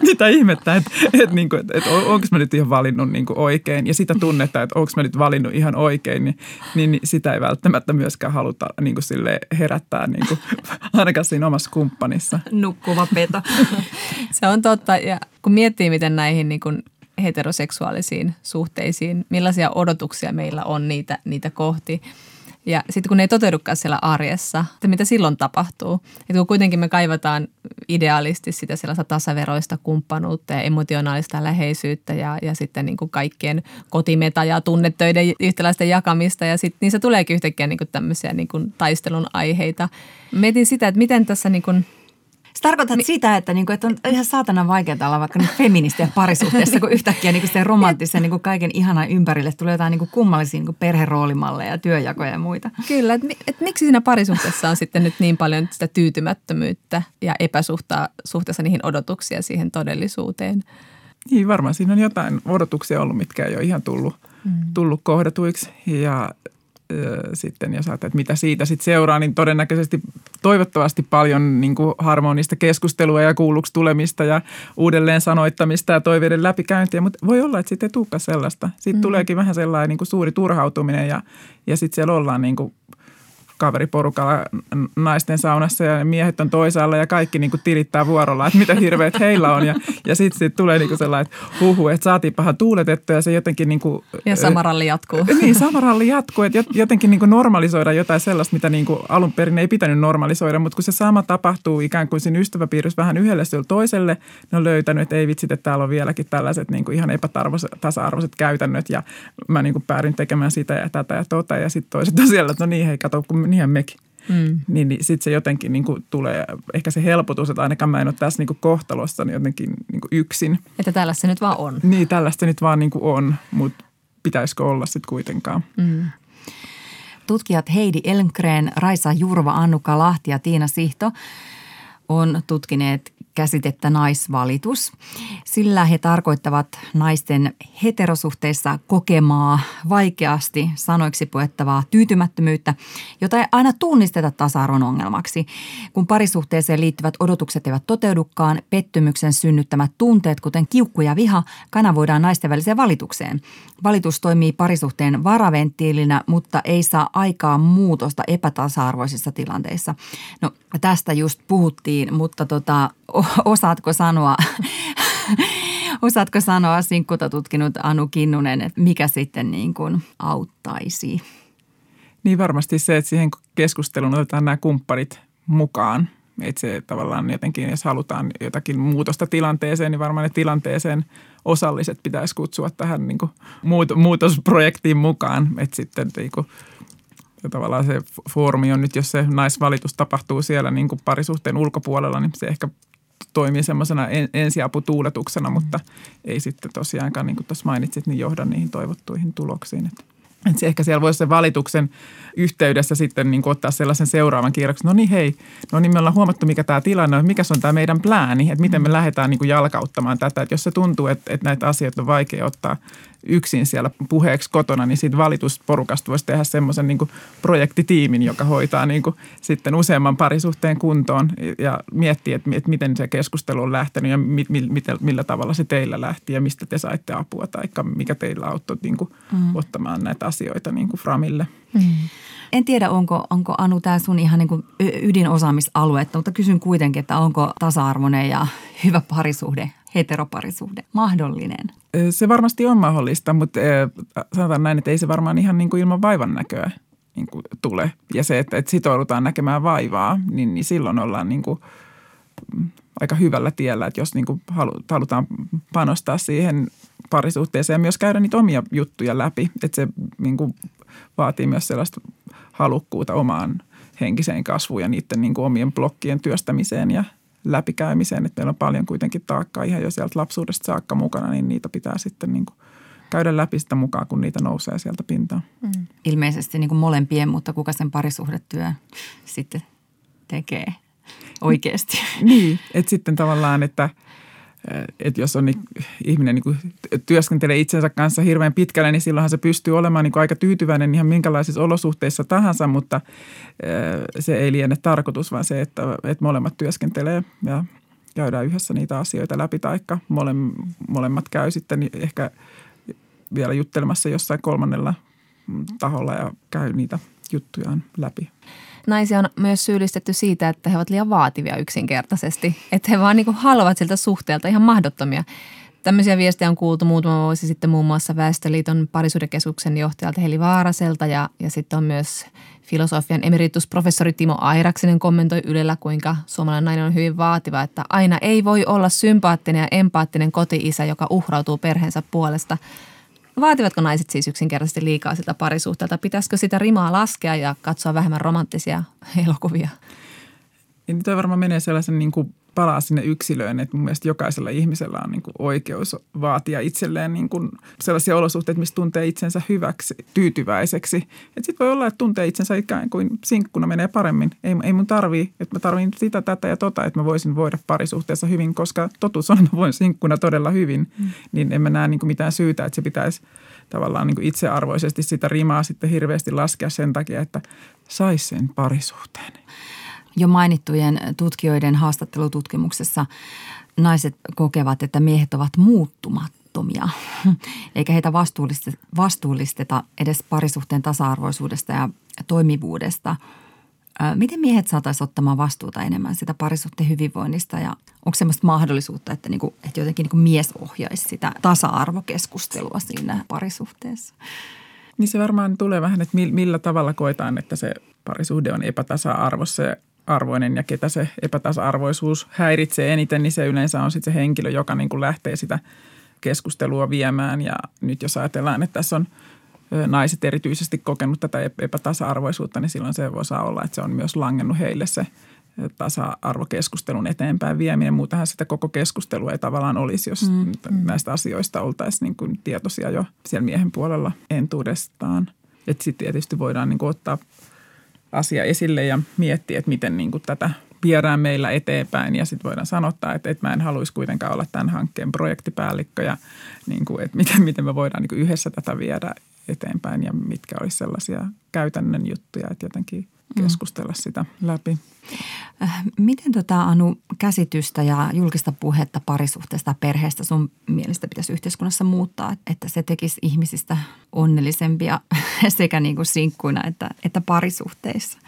Mitä ihmettä, että et, niinku, et, et, onko mä nyt ihan valinnut niinku oikein ja sitä tunnetta, että onko mä nyt valinnut ihan oikein, niin, niin sitä ei välttämättä myöskään haluta niinku, sille herättää niinku, ainakaan siinä omassa kumppanissa. Nukkuva peto. Se on totta ja kun miettii, miten näihin niinku heteroseksuaalisiin suhteisiin, millaisia odotuksia meillä on niitä, niitä kohti. Ja sitten kun ne ei toteudukaan siellä arjessa, että mitä silloin tapahtuu? Että kun kuitenkin me kaivataan ideaalisti sitä sellaista tasaveroista kumppanuutta ja emotionaalista läheisyyttä ja, ja sitten niin kuin kaikkien kotimeta- ja tunnetöiden yhtäläisten jakamista. Ja sitten niissä tuleekin yhtäkkiä niin kuin tämmöisiä niin kuin taistelun aiheita. Mietin sitä, että miten tässä niin kuin sä tarkoitat Mi- sitä, että, niinku, että on ihan saatanan vaikeaa olla vaikka niinku feministiä parisuhteessa, kun yhtäkkiä niinku sen romanttisen niinku kaiken ihanan ympärille tulee jotain niinku kummallisia niinku perheroolimalleja, työjakoja ja muita. Kyllä, että et miksi siinä parisuhteessa on sitten nyt niin paljon sitä tyytymättömyyttä ja epäsuhtaa suhteessa niihin odotuksia siihen todellisuuteen? Niin, varmaan siinä on jotain odotuksia ollut, mitkä ei ole ihan tullut, mm. tullut kohdatuiksi ja sitten ja saattaa, että mitä siitä sitten seuraa, niin todennäköisesti toivottavasti paljon niin kuin harmonista keskustelua ja kuulluksi tulemista ja uudelleen sanoittamista ja toiveiden läpikäyntiä, mutta voi olla, että sitten ei tulekaan sellaista. Sitten mm. tuleekin vähän sellainen niin kuin suuri turhautuminen ja, ja sitten siellä ollaan niin kuin kaveriporukalla naisten saunassa ja miehet on toisaalla ja kaikki niin kuin tilittää vuorolla, että mitä hirveät heillä on. Ja, ja sitten sit tulee niin kuin sellainen, että huhu, että saatiin paha tuuletettua ja se jotenkin niin kuin ja sama ralli jatkuu. Niin, sama ralli jatkuu, että jotenkin niin kuin normalisoida jotain sellaista, mitä niin kuin alun perin ei pitänyt normalisoida, mutta kun se sama tapahtuu ikään kuin siinä ystäväpiirissä vähän yhdelle sillä toiselle, ne on löytänyt, että ei vitsit, että täällä on vieläkin tällaiset niin kuin ihan epätasa-arvoiset käytännöt ja mä niin kuin päädyin tekemään sitä ja tätä ja tota ja sitten toiset on siellä, että no niin, hei, kato, kun niinhän mekin. Mm. Niin, niin sitten se jotenkin niin kuin tulee, ehkä se helpotus, että ainakaan mä en ole tässä niin kuin kohtalossa niin jotenkin niin kuin yksin. Että tällaista nyt vaan on. Niin, tällaista nyt vaan niin kuin on, mutta pitäisikö olla sitten kuitenkaan. Mm. Tutkijat Heidi Elmgren, Raisa Jurva, Annukka Lahti ja Tiina Sihto on tutkineet käsitettä naisvalitus. Sillä he tarkoittavat naisten heterosuhteissa kokemaa, vaikeasti sanoiksi puettavaa tyytymättömyyttä, jota ei aina tunnisteta tasa-arvon ongelmaksi. Kun parisuhteeseen liittyvät odotukset eivät toteudukaan, pettymyksen synnyttämät tunteet, kuten kiukku ja viha, kanavoidaan naisten väliseen valitukseen. Valitus toimii parisuhteen varaventtiilinä, mutta ei saa aikaa muutosta epätasa-arvoisissa tilanteissa. No tästä just puhuttiin, mutta tota... Osaatko sanoa, osaatko sanoa sinkkuta tutkinut Anu Kinnunen, että mikä sitten niin kuin auttaisi? Niin varmasti se, että siihen keskusteluun otetaan nämä kumpparit mukaan. Että se tavallaan jotenkin, jos halutaan jotakin muutosta tilanteeseen, niin varmaan ne tilanteeseen osalliset pitäisi kutsua tähän niin kuin muutosprojektiin mukaan. Että sitten niin kuin ja tavallaan se foorumi on nyt, jos se naisvalitus tapahtuu siellä niin kuin parisuhteen ulkopuolella, niin se ehkä toimii semmoisena ensiaputuuletuksena, mutta ei sitten tosiaankaan, niin kuin tuossa mainitsit, niin johda niihin toivottuihin tuloksiin. Että et se ehkä siellä voisi sen valituksen yhteydessä sitten niin kuin ottaa sellaisen seuraavan kierroksen, no niin hei, no niin me ollaan huomattu, mikä tämä tilanne on, mikä on tämä meidän plääni, että miten me lähdetään niin kuin jalkauttamaan tätä. Että jos se tuntuu, että, että näitä asioita on vaikea ottaa yksin siellä puheeksi kotona, niin siitä valitusporukasta voisi tehdä semmoisen niin kuin projektitiimin, joka hoitaa niin kuin sitten useamman parisuhteen kuntoon ja miettii, että miten se keskustelu on lähtenyt ja mi- mi- millä tavalla se teillä lähti ja mistä te saitte apua tai mikä teillä auttoi niin kuin mm. ottamaan näitä asioita niin kuin framille. Mm. En tiedä, onko, onko Anu tämä sun ihan niin kuin ydinosaamisaluetta, mutta kysyn kuitenkin, että onko tasa-arvoinen ja hyvä parisuhde, heteroparisuhde mahdollinen? Se varmasti on mahdollista, mutta sanotaan näin, että ei se varmaan ihan niin kuin ilman vaivan näköä niin kuin tule. Ja se, että sitoudutaan näkemään vaivaa, niin, niin silloin ollaan niin kuin aika hyvällä tiellä, että jos niin kuin halutaan panostaa siihen parisuhteeseen ja myös käydä niitä omia juttuja läpi, että se niin kuin vaatii myös sellaista halukkuutta omaan henkiseen kasvuun ja niiden niin kuin omien blokkien työstämiseen ja läpikäymiseen. Että meillä on paljon kuitenkin taakkaa ihan jo sieltä lapsuudesta saakka mukana, niin niitä pitää sitten niin kuin käydä läpi sitä mukaan, kun niitä nousee sieltä pintaan. Mm. Ilmeisesti niin kuin molempien, mutta kuka sen parisuhdetyö sitten tekee oikeasti? Niin, että sitten tavallaan, että että jos on niin, ihminen niin kuin työskentelee itsensä kanssa hirveän pitkälle, niin silloinhan se pystyy olemaan niin kuin aika tyytyväinen ihan minkälaisissa olosuhteissa tahansa, mutta se ei liene tarkoitus, vaan se, että, että molemmat työskentelee ja käydään yhdessä niitä asioita läpi, taikka molemmat käy sitten ehkä vielä juttelemassa jossain kolmannella taholla ja käy niitä juttujaan läpi. Naisia on myös syyllistetty siitä, että he ovat liian vaativia yksinkertaisesti. Että he vaan niin kuin haluavat siltä suhteelta ihan mahdottomia. Tämmöisiä viestejä on kuultu muutama vuosi sitten muun muassa Väestöliiton parisuhdekeskuksen johtajalta Heli Vaaraselta. Ja, ja sitten on myös filosofian emeritusprofessori Timo Airaksinen kommentoi Ylellä, kuinka suomalainen nainen on hyvin vaativa. Että aina ei voi olla sympaattinen ja empaattinen koti-isä, joka uhrautuu perheensä puolesta. Vaativatko naiset siis yksinkertaisesti liikaa siltä parisuhteelta? Pitäisikö sitä rimaa laskea ja katsoa vähemmän romanttisia elokuvia? Niin toi varmaan menee sellaisen niin kuin palaa sinne yksilöön, että mun mielestä jokaisella ihmisellä on niin kuin oikeus vaatia itselleen niin kuin sellaisia olosuhteita, missä tuntee itsensä hyväksi, tyytyväiseksi. Sitten voi olla, että tuntee itsensä ikään kuin sinkkuna menee paremmin. Ei, ei mun tarvii, että mä tarviin sitä, tätä ja tota, että mä voisin voida parisuhteessa hyvin, koska totuus on, että mä voin sinkkuna todella hyvin. Mm. Niin en mä näe niin kuin mitään syytä, että se pitäisi tavallaan niin kuin itsearvoisesti sitä rimaa sitten hirveästi laskea sen takia, että saisi sen parisuhteen. Jo mainittujen tutkijoiden haastattelututkimuksessa naiset kokevat, että miehet ovat muuttumattomia, eikä heitä vastuullisteta edes parisuhteen tasa-arvoisuudesta ja toimivuudesta. Miten miehet saataisiin ottamaan vastuuta enemmän sitä parisuhteen hyvinvoinnista ja onko semmoista mahdollisuutta, että, niinku, että jotenkin niinku mies ohjaisi sitä tasa-arvokeskustelua siinä parisuhteessa? Niin se varmaan tulee vähän, että millä tavalla koetaan, että se parisuhde on epätasa-arvossa ja arvoinen ja ketä se epätasa-arvoisuus häiritsee eniten, niin se yleensä on sitten se henkilö, joka niin kuin lähtee sitä keskustelua viemään. Ja nyt jos ajatellaan, että tässä on naiset erityisesti kokenut tätä epätasa-arvoisuutta, niin silloin se voi olla, että se on myös langennut heille se tasa-arvokeskustelun eteenpäin vieminen. Muutenhan sitä koko keskustelua ei tavallaan olisi, jos mm, mm. näistä asioista oltaisiin niin kuin tietoisia jo siellä miehen puolella entuudestaan. Että sitten tietysti voidaan niin kuin ottaa asia esille ja miettiä, että miten niin kuin tätä viedään meillä eteenpäin ja sitten voidaan sanottaa, että, että mä en haluaisi kuitenkaan olla tämän hankkeen projektipäällikkö ja niin kuin, että miten, miten me voidaan niin kuin yhdessä tätä viedä eteenpäin ja mitkä olisi sellaisia käytännön juttuja, että jotenkin keskustella mm. sitä läpi. Miten tota, Anu, käsitystä ja julkista puhetta parisuhteesta perheestä sun mielestä pitäisi yhteiskunnassa muuttaa, että se tekisi ihmisistä onnellisempia sekä niin kuin sinkkuina että, että parisuhteissa?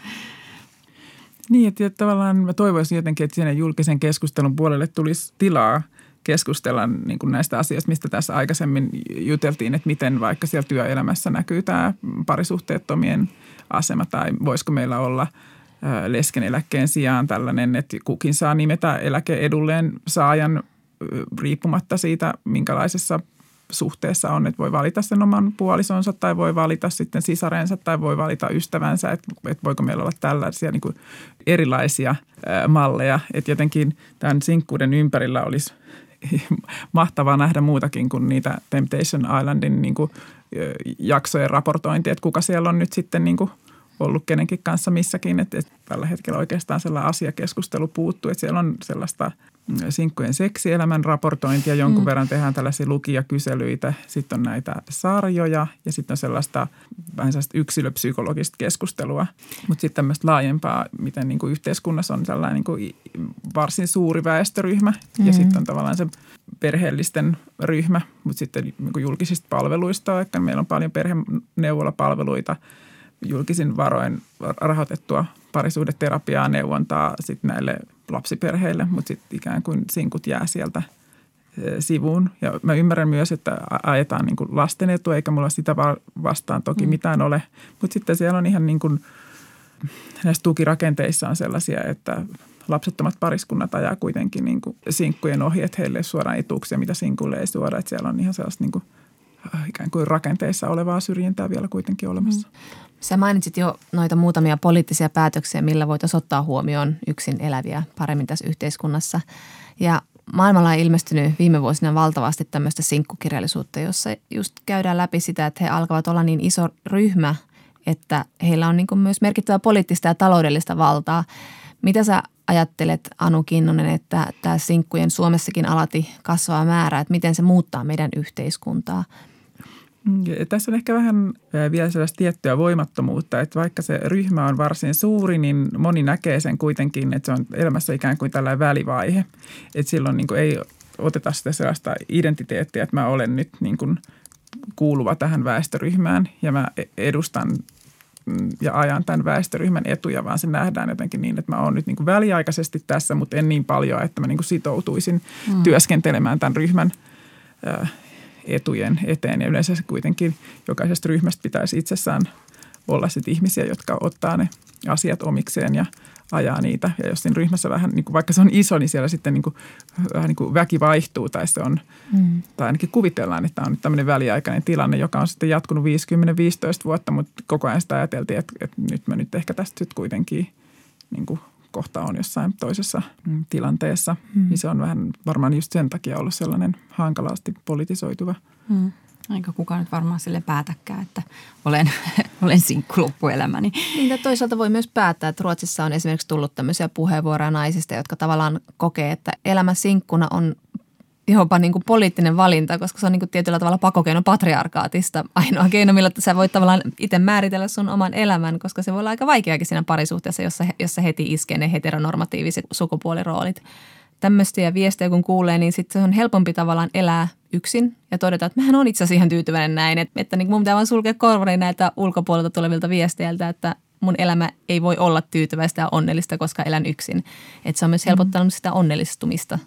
Niin, että tavallaan mä toivoisin jotenkin, että siinä julkisen keskustelun puolelle tulisi tilaa keskustella niin kuin näistä asioista, mistä tässä aikaisemmin juteltiin, että miten vaikka siellä työelämässä näkyy tämä parisuhteettomien asema tai voisiko meillä olla leskeneläkkeen sijaan tällainen, että kukin saa nimetä eläkeedulleen saajan riippumatta siitä, minkälaisessa suhteessa on, että voi valita sen oman puolisonsa tai voi valita sitten sisarensa tai voi valita ystävänsä, että, että voiko meillä olla tällaisia niin kuin erilaisia ää, malleja, että jotenkin tämän sinkkuuden ympärillä olisi mahtavaa nähdä muutakin kuin niitä Temptation Islandin niin kuin jaksojen raportointia, että kuka siellä on nyt sitten niin kuin ollut kenenkin kanssa missäkin, että, että tällä hetkellä oikeastaan sellainen asiakeskustelu puuttuu, että siellä on sellaista sinkkujen seksielämän raportointia. Jonkun mm. verran tehdään tällaisia lukijakyselyitä. Sitten on näitä sarjoja ja sitten on sellaista vähän sellaista yksilöpsykologista keskustelua. Mutta sitten tämmöistä laajempaa, miten niin kuin yhteiskunnassa on tällainen niin kuin varsin suuri väestöryhmä mm. ja sitten on tavallaan se perheellisten ryhmä. Mutta sitten niin kuin julkisista palveluista, että meillä on paljon perheneuvolapalveluita, julkisin varoin rahoitettua parisuhdeterapiaa, neuvontaa sitten näille lapsiperheille, mutta sitten ikään kuin sinkut jää sieltä sivuun. Ja mä ymmärrän myös, että ajetaan niin kuin lasten etua, eikä mulla sitä vastaan toki mitään ole. Mutta sitten siellä on ihan niin kuin, näissä tukirakenteissa on sellaisia, että lapsettomat pariskunnat ajaa kuitenkin niin kuin sinkkujen ohi, että heille ei suoraan etuuksia, mitä sinkulle ei suoraan. Että siellä on ihan sellaista niin kuin, ikään kuin rakenteissa olevaa syrjintää vielä kuitenkin olemassa. Mm. Sä mainitsit jo noita muutamia poliittisia päätöksiä, millä voitaisiin ottaa huomioon yksin eläviä paremmin tässä yhteiskunnassa. Ja maailmalla on ilmestynyt viime vuosina valtavasti tämmöistä sinkkukirjallisuutta, jossa just käydään läpi sitä, että he alkavat olla niin iso ryhmä, että heillä on niin kuin myös merkittävää poliittista ja taloudellista valtaa. Mitä sä ajattelet, Anu Kinnunen, että tämä sinkkujen Suomessakin alati kasvaa määrä, että miten se muuttaa meidän yhteiskuntaa? Ja tässä on ehkä vähän vielä sellaista tiettyä voimattomuutta, että vaikka se ryhmä on varsin suuri, niin moni näkee sen kuitenkin, että se on elämässä ikään kuin tällainen välivaihe. Että silloin niin kuin ei oteta sitä sellaista identiteettiä, että mä olen nyt niin kuin kuuluva tähän väestöryhmään ja mä edustan ja ajan tämän väestöryhmän etuja, vaan se nähdään jotenkin niin, että mä oon nyt niin kuin väliaikaisesti tässä, mutta en niin paljon, että mä niin kuin sitoutuisin mm. työskentelemään tämän ryhmän etujen eteen. Ja yleensä kuitenkin jokaisesta ryhmästä pitäisi itsessään olla sit ihmisiä, jotka ottaa ne asiat omikseen ja ajaa niitä. Ja jos siinä ryhmässä vähän, niin kuin vaikka se on iso, niin siellä sitten niin kuin, vähän niin kuin väki vaihtuu tai se on, mm. tai ainakin kuvitellaan, että tämä on nyt tämmöinen väliaikainen tilanne, joka on sitten jatkunut viisikymmentä viisitoista vuotta, mutta koko ajan sitä ajateltiin, että, että nyt mä nyt ehkä tästä nyt kuitenkin niin kuin kohta on jossain toisessa tilanteessa, mm. niin se on vähän varmaan just sen takia ollut sellainen hankalasti politisoituva. Mm. Eikä kukaan nyt varmaan sille päätäkään, että olen, olen sinkku loppuelämäni. Niin, toisaalta voi myös päättää, että Ruotsissa on esimerkiksi tullut tämmöisiä puheenvuoroja naisista, jotka tavallaan kokee, että elämä sinkkuna on jopa niin kuin poliittinen valinta, koska se on niin kuin tietyllä tavalla pakokeino patriarkaatista. Ainoa keino, millä sä voit tavallaan itse määritellä sun oman elämän, koska se voi olla aika vaikeakin siinä parisuhteessa, jossa, jossa heti iskee ne heteronormatiiviset sukupuoliroolit. Tämmöisiä viestejä kun kuulee, niin sitten se on helpompi tavallaan elää yksin ja todeta, että mähän on itse asiassa ihan tyytyväinen näin. Että, että niin mun pitää vaan sulkea korvani näitä ulkopuolelta tulevilta viesteiltä, että mun elämä ei voi olla tyytyväistä ja onnellista, koska elän yksin. Että se on myös helpottanut sitä onnellistumista.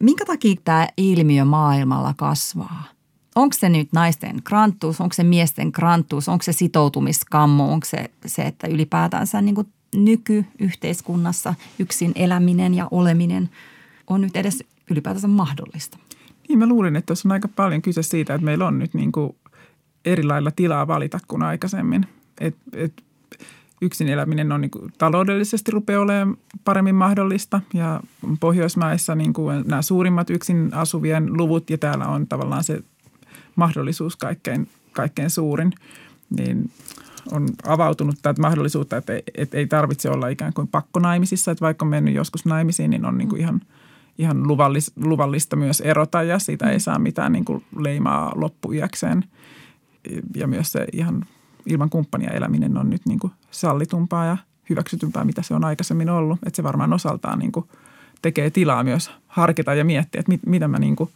Minkä takia tämä ilmiö maailmalla kasvaa? Onko se nyt naisten kranttuus, onko se miesten kranttuus, onko se sitoutumiskammo, onko se se, että ylipäätänsä niin kuin nykyyhteiskunnassa yksin eläminen ja oleminen on nyt edes ylipäätänsä mahdollista? Niin, mä luulin, että tuossa on aika paljon kyse siitä, että meillä on nyt niin kuin eri lailla tilaa valita kuin aikaisemmin, että et yksin eläminen on niin kuin taloudellisesti rupeaa olemaan paremmin mahdollista ja Pohjoismaissa niin kuin nämä suurimmat yksin asuvien luvut ja täällä on tavallaan se mahdollisuus kaikkein, kaikkein suurin, niin on avautunut tätä mahdollisuutta, että ei, että ei tarvitse olla ikään kuin pakkonaimisissa, että vaikka on mennyt joskus naimisiin, niin on niin kuin ihan, ihan luvallis, luvallista myös erota ja siitä ei saa mitään niin kuin leimaa loppuyäkseen ja myös se ihan ilman kumppania eläminen on nyt niin kuin sallitumpaa ja hyväksytympää, mitä se on aikaisemmin ollut. Että se varmaan osaltaan niin kuin tekee tilaa myös harkita ja miettiä, että mit, mitä mä niin kuin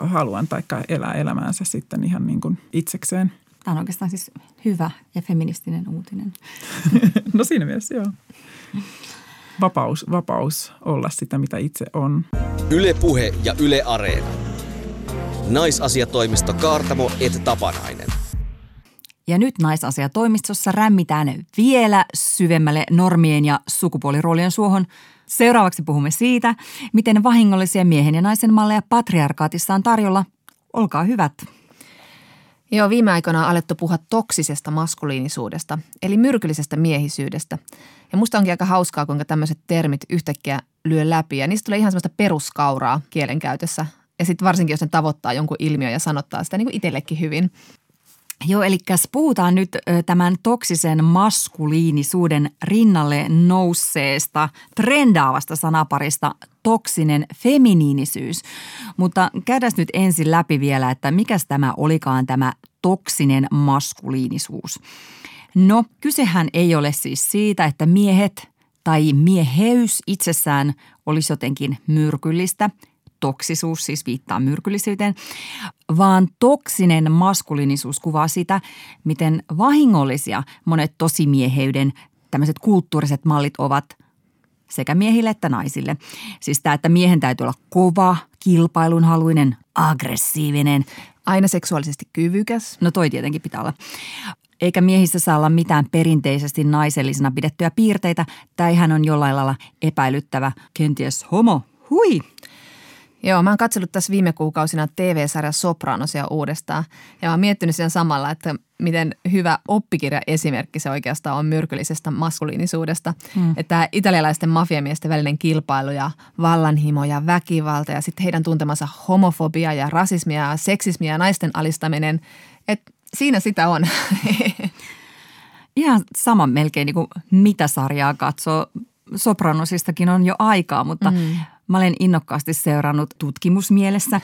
haluan taikka elää elämäänsä sitten ihan niin kuin itsekseen. Tämä on oikeastaan siis hyvä ja feministinen uutinen. No siinä mielessä joo. Vapaus, vapaus olla sitä, mitä itse on. Yle Puhe ja Yle Areena. Naisasiatoimisto Kaartamo et Tapanainen. Ja nyt naisasiatoimistossa rämmitään vielä syvemmälle normien ja sukupuoliroolien suohon. Seuraavaksi puhumme siitä, miten vahingollisia miehen ja naisen malleja patriarkaatissa on tarjolla. Olkaa hyvät. Joo, viime aikoina on alettu puhua toksisesta maskuliinisuudesta, eli myrkyllisestä miehisyydestä. Ja musta onkin aika hauskaa, kuinka tämmöiset termit yhtäkkiä lyö läpi ja niistä tulee ihan semmoista peruskauraa kielenkäytössä. Ja sitten varsinkin, jos ne tavoittaa jonkun ilmiön ja sanottaa sitä niin kuin itsellekin hyvin. Joo, eli puhutaan nyt tämän toksisen maskuliinisuuden rinnalle nousseesta trendaavasta sanaparista toksinen feminiinisyys. Mutta käydään nyt ensin läpi vielä, että mikäs tämä olikaan tämä toksinen maskuliinisuus. No, kysehän ei ole siis siitä, että miehet tai mieheys itsessään olisi jotenkin myrkyllistä – toksisuus siis viittaa myrkyllisyyteen, vaan toksinen maskuliinisuus kuvaa sitä, miten vahingollisia monet tosimieheyden tämmöiset kulttuuriset mallit ovat sekä miehille että naisille. Siis tämä, että miehen täytyy olla kova, kilpailunhaluinen, aggressiivinen. Aina seksuaalisesti kyvykäs. No toi tietenkin pitää olla. Eikä miehissä saa olla mitään perinteisesti naisellisena pidettyjä piirteitä. Tämähän on jollain lailla epäilyttävä, kenties homo. Hui! Joo, mä oon katsellut tässä viime kuukausina T V-sarja Sopranosia uudestaan ja mä oon miettinyt siinä samalla, että miten hyvä oppikirjaesimerkki se oikeastaan on myrkyllisestä maskuliinisuudesta. Mm. Että italialaisten mafiamiesten välinen kilpailu ja vallanhimo ja väkivalta ja sitten heidän tuntemansa homofobia ja rasismia ja seksismia ja naisten alistaminen, että siinä sitä on. Ihan sama melkein niin kuin mitä sarjaa katsoo. Sopranosistakin on jo aikaa, mutta mm. mä olen innokkaasti seurannut tutkimusmielessä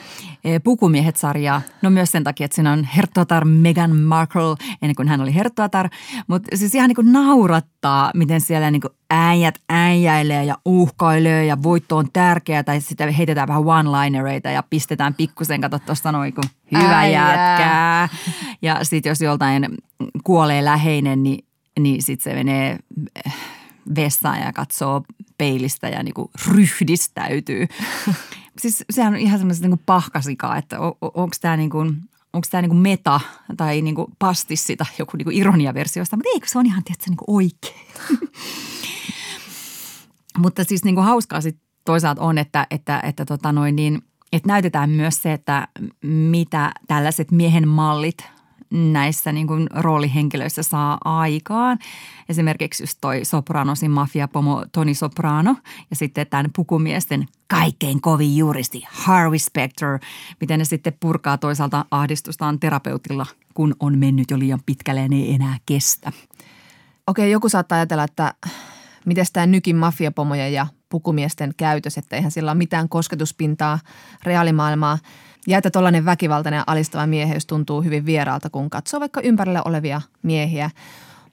Pukumiehet-sarjaa. No myös sen takia, että siinä on herttuatar Megan Markle, ennen kuin hän oli herttuatar. Mutta siis ihan niin kuin naurattaa, miten siellä niin kuin äijät äijäilee ja uhkailee ja voitto on tärkeää. Tai sitten heitetään vähän one-linereita ja pistetään pikkusen, kato tuosta noin kuin hyvä jätkää. Ja sitten jos joltain kuolee läheinen, niin, niin sitten se menee vessaan ja katsoo peilistä ja niinku ryhdistäytyy. Siis sehän on ihan semmoista niinku pahkasikaa, että on, onko tämä niinku, niinku meta tai niinku pastissi tai joku niinku ironiaversioista, mutta eikö se on ihan tietysti niinku oikein. Mutta siis niinku hauskaa sit toisaalta on, että, että, että, tota noin niin, että näytetään myös se, että mitä tällaiset miehen mallit – näissä niin kuin roolihenkilöissä saa aikaan. Esimerkiksi just toi Sopranosin mafiapomo Tony Soprano ja sitten tämän pukumiesten kaikkein kovin juristi Harvey Specter, miten ne sitten purkaa toisaalta ahdistustaan terapeutilla, kun on mennyt jo liian pitkälle ja ne ei enää kestä. Okei, joku saattaa ajatella, että mites tämä nykin mafiapomojen ja pukumiesten käytös, että eihän sillä ole mitään kosketuspintaa reaalimaailmaa. Ja että tollainen väkivaltainen ja alistava mieheys tuntuu hyvin vieraalta, kun katsoo vaikka ympärillä olevia miehiä.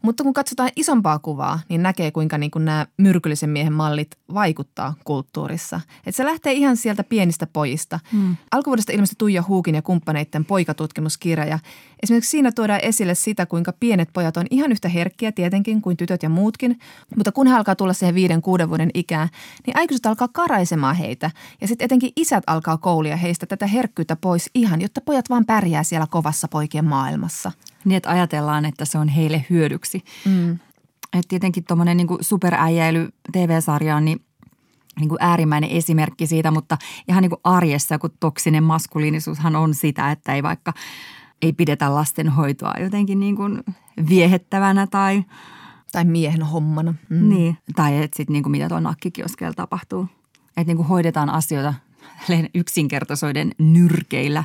Mutta kun katsotaan isompaa kuvaa, niin näkee kuinka niin kuin nämä myrkyllisen miehen mallit vaikuttaa kulttuurissa. Että se lähtee ihan sieltä pienistä pojista. Hmm. Alkuvuodesta ilmestyi Tuija Huukin ja kumppaneiden poikatutkimuskirja. Ja esimerkiksi siinä tuodaan esille sitä, kuinka pienet pojat on ihan yhtä herkkiä tietenkin kuin tytöt ja muutkin. Mutta kun he alkaa tulla siihen viiden, kuuden vuoden ikään, niin aikuiset alkaa karaisemaan heitä. Ja sitten etenkin isät alkaa koulia heistä tätä herkkyyttä pois ihan, jotta pojat vaan pärjää siellä kovassa poikien maailmassa. Niin, että ajatellaan, että se on heille hyödyksi. Mm. Että tietenkin tuommoinen niin kuin superäijäily T V-sarja on niin, niin kuin äärimmäinen esimerkki siitä, mutta ihan niin kuin arjessa, kun toksinen maskuliinisuushan on sitä, että ei vaikka ei pidetä lastenhoitoa jotenkin niin kuin viehettävänä tai tai miehen hommana. Mm. Niin, tai että sitten niin kuin mitä tuo nakkikioskella tapahtuu. Että niin kuin hoidetaan asioita yksinkertaisoiden nyrkeillä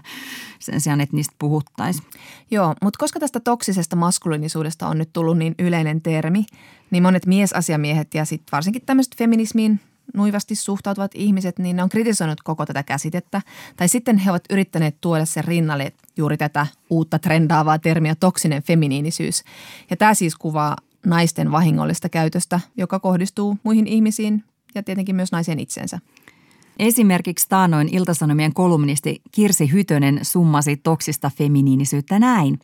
sen sijaan, että niistä puhuttaisiin. Joo, mutta koska tästä toksisesta maskuliinisuudesta on nyt tullut niin yleinen termi, niin monet miesasiamiehet ja sitten varsinkin tämmöiset feminismiin nuivasti suhtautuvat ihmiset, niin ne on kritisoinut koko tätä käsitettä. Tai sitten he ovat yrittäneet tuoda sen rinnalle juuri tätä uutta trendaavaa termiä toksinen feminiinisyys. Ja tämä siis kuvaa naisten vahingollista käytöstä, joka kohdistuu muihin ihmisiin ja tietenkin myös naiseen itsensä. Esimerkiksi taannoin Iltasanomien kolumnisti Kirsi Hytönen summasi toksista feminiinisyyttä näin.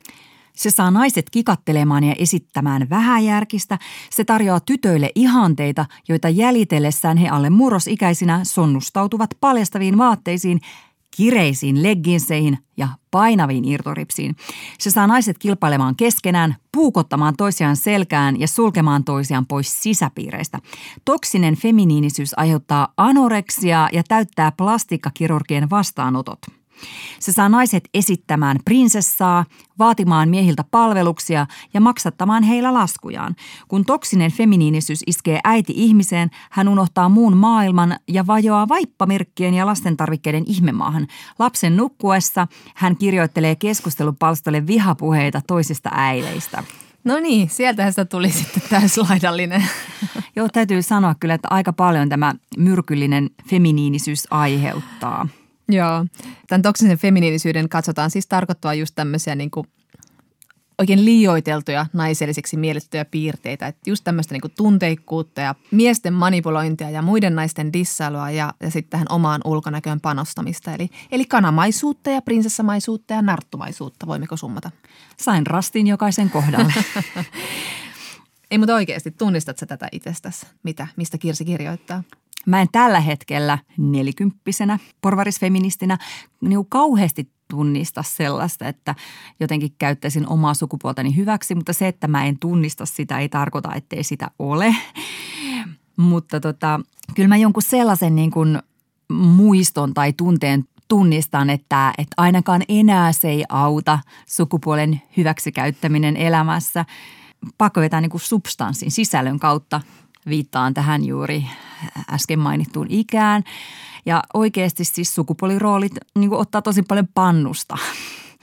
Se saa naiset kikattelemaan ja esittämään vähäjärkistä. Se tarjoaa tytöille ihanteita, joita jäljitellessään he alle murrosikäisinä sonnustautuvat paljastaviin vaatteisiin, kireisiin legginseihin ja painaviin irtoripsiin. Se saa naiset kilpailemaan keskenään, puukottamaan toisiaan selkään ja sulkemaan toisiaan pois sisäpiireistä. Toksinen feminiinisyys aiheuttaa anoreksiaa ja täyttää plastiikkakirurgien vastaanotot. Se saa naiset esittämään prinsessaa, vaatimaan miehiltä palveluksia ja maksattamaan heillä laskujaan. Kun toksinen feminiinisyys iskee äiti-ihmiseen, hän unohtaa muun maailman ja vajoaa vaippamirkkien ja lastentarvikkeiden ihmemaahan. Lapsen nukkuessa hän kirjoittelee keskustelupalstalle vihapuheita toisista äileistä. No niin, sieltähän sitä tuli sitten täyslaidallinen. Joo, täytyy sanoa kyllä, että aika paljon tämä myrkyllinen feminiinisyys aiheuttaa. Joo, tämän toksisen feminiinisyyden katsotaan siis tarkoittaa just tämmöisiä niin kuin oikein liioiteltuja naiselliseksi miellettyjä piirteitä. Että just tämmöistä niin kuin tunteikkuutta ja miesten manipulointia ja muiden naisten dissailua ja, ja sitten tähän omaan ulkonäköön panostamista. Eli, eli kanamaisuutta ja prinsessamaisuutta ja narttumaisuutta, voimmeko summata? Sain rastin jokaisen kohdalle. Ei, mutta oikeasti tunnistatko tätä itsestäsi? Mitä, mistä Kirsi kirjoittaa? Mä en tällä hetkellä nelikymppisenä porvarisfeministinä niin kauheasti tunnista sellaista, että jotenkin käyttäisin omaa sukupuoltani hyväksi, mutta se, että mä en tunnista sitä, ei tarkoita, ettei sitä ole. Mutta tota, kyllä mä jonkun sellaisen niin kuin muiston tai tunteen tunnistan, että, että ainakaan enää se ei auta sukupuolen hyväksikäyttäminen elämässä. Pakko vetää niin kuin substanssin sisällön kautta. Viittaan tähän juuri äsken mainittuun ikään ja oikeasti siis sukupuoliroolit niin kuin ottaa tosi paljon pannusta.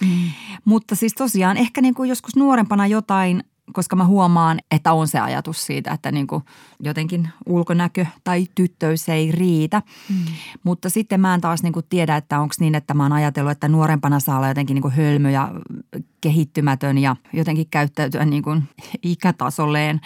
Mm. Mutta siis tosiaan ehkä niin kuin joskus nuorempana jotain, koska mä huomaan, että on se ajatus siitä, että niin kuin jotenkin ulkonäkö tai tyttöys ei riitä. Mm. Mutta sitten mä en taas niin kuin tiedä, että onko niin, että mä oon ajatellut, että nuorempana saa olla jotenkin niin kuin hölmö ja kehittymätön ja jotenkin käyttäytyä niin kuin ikätasolleen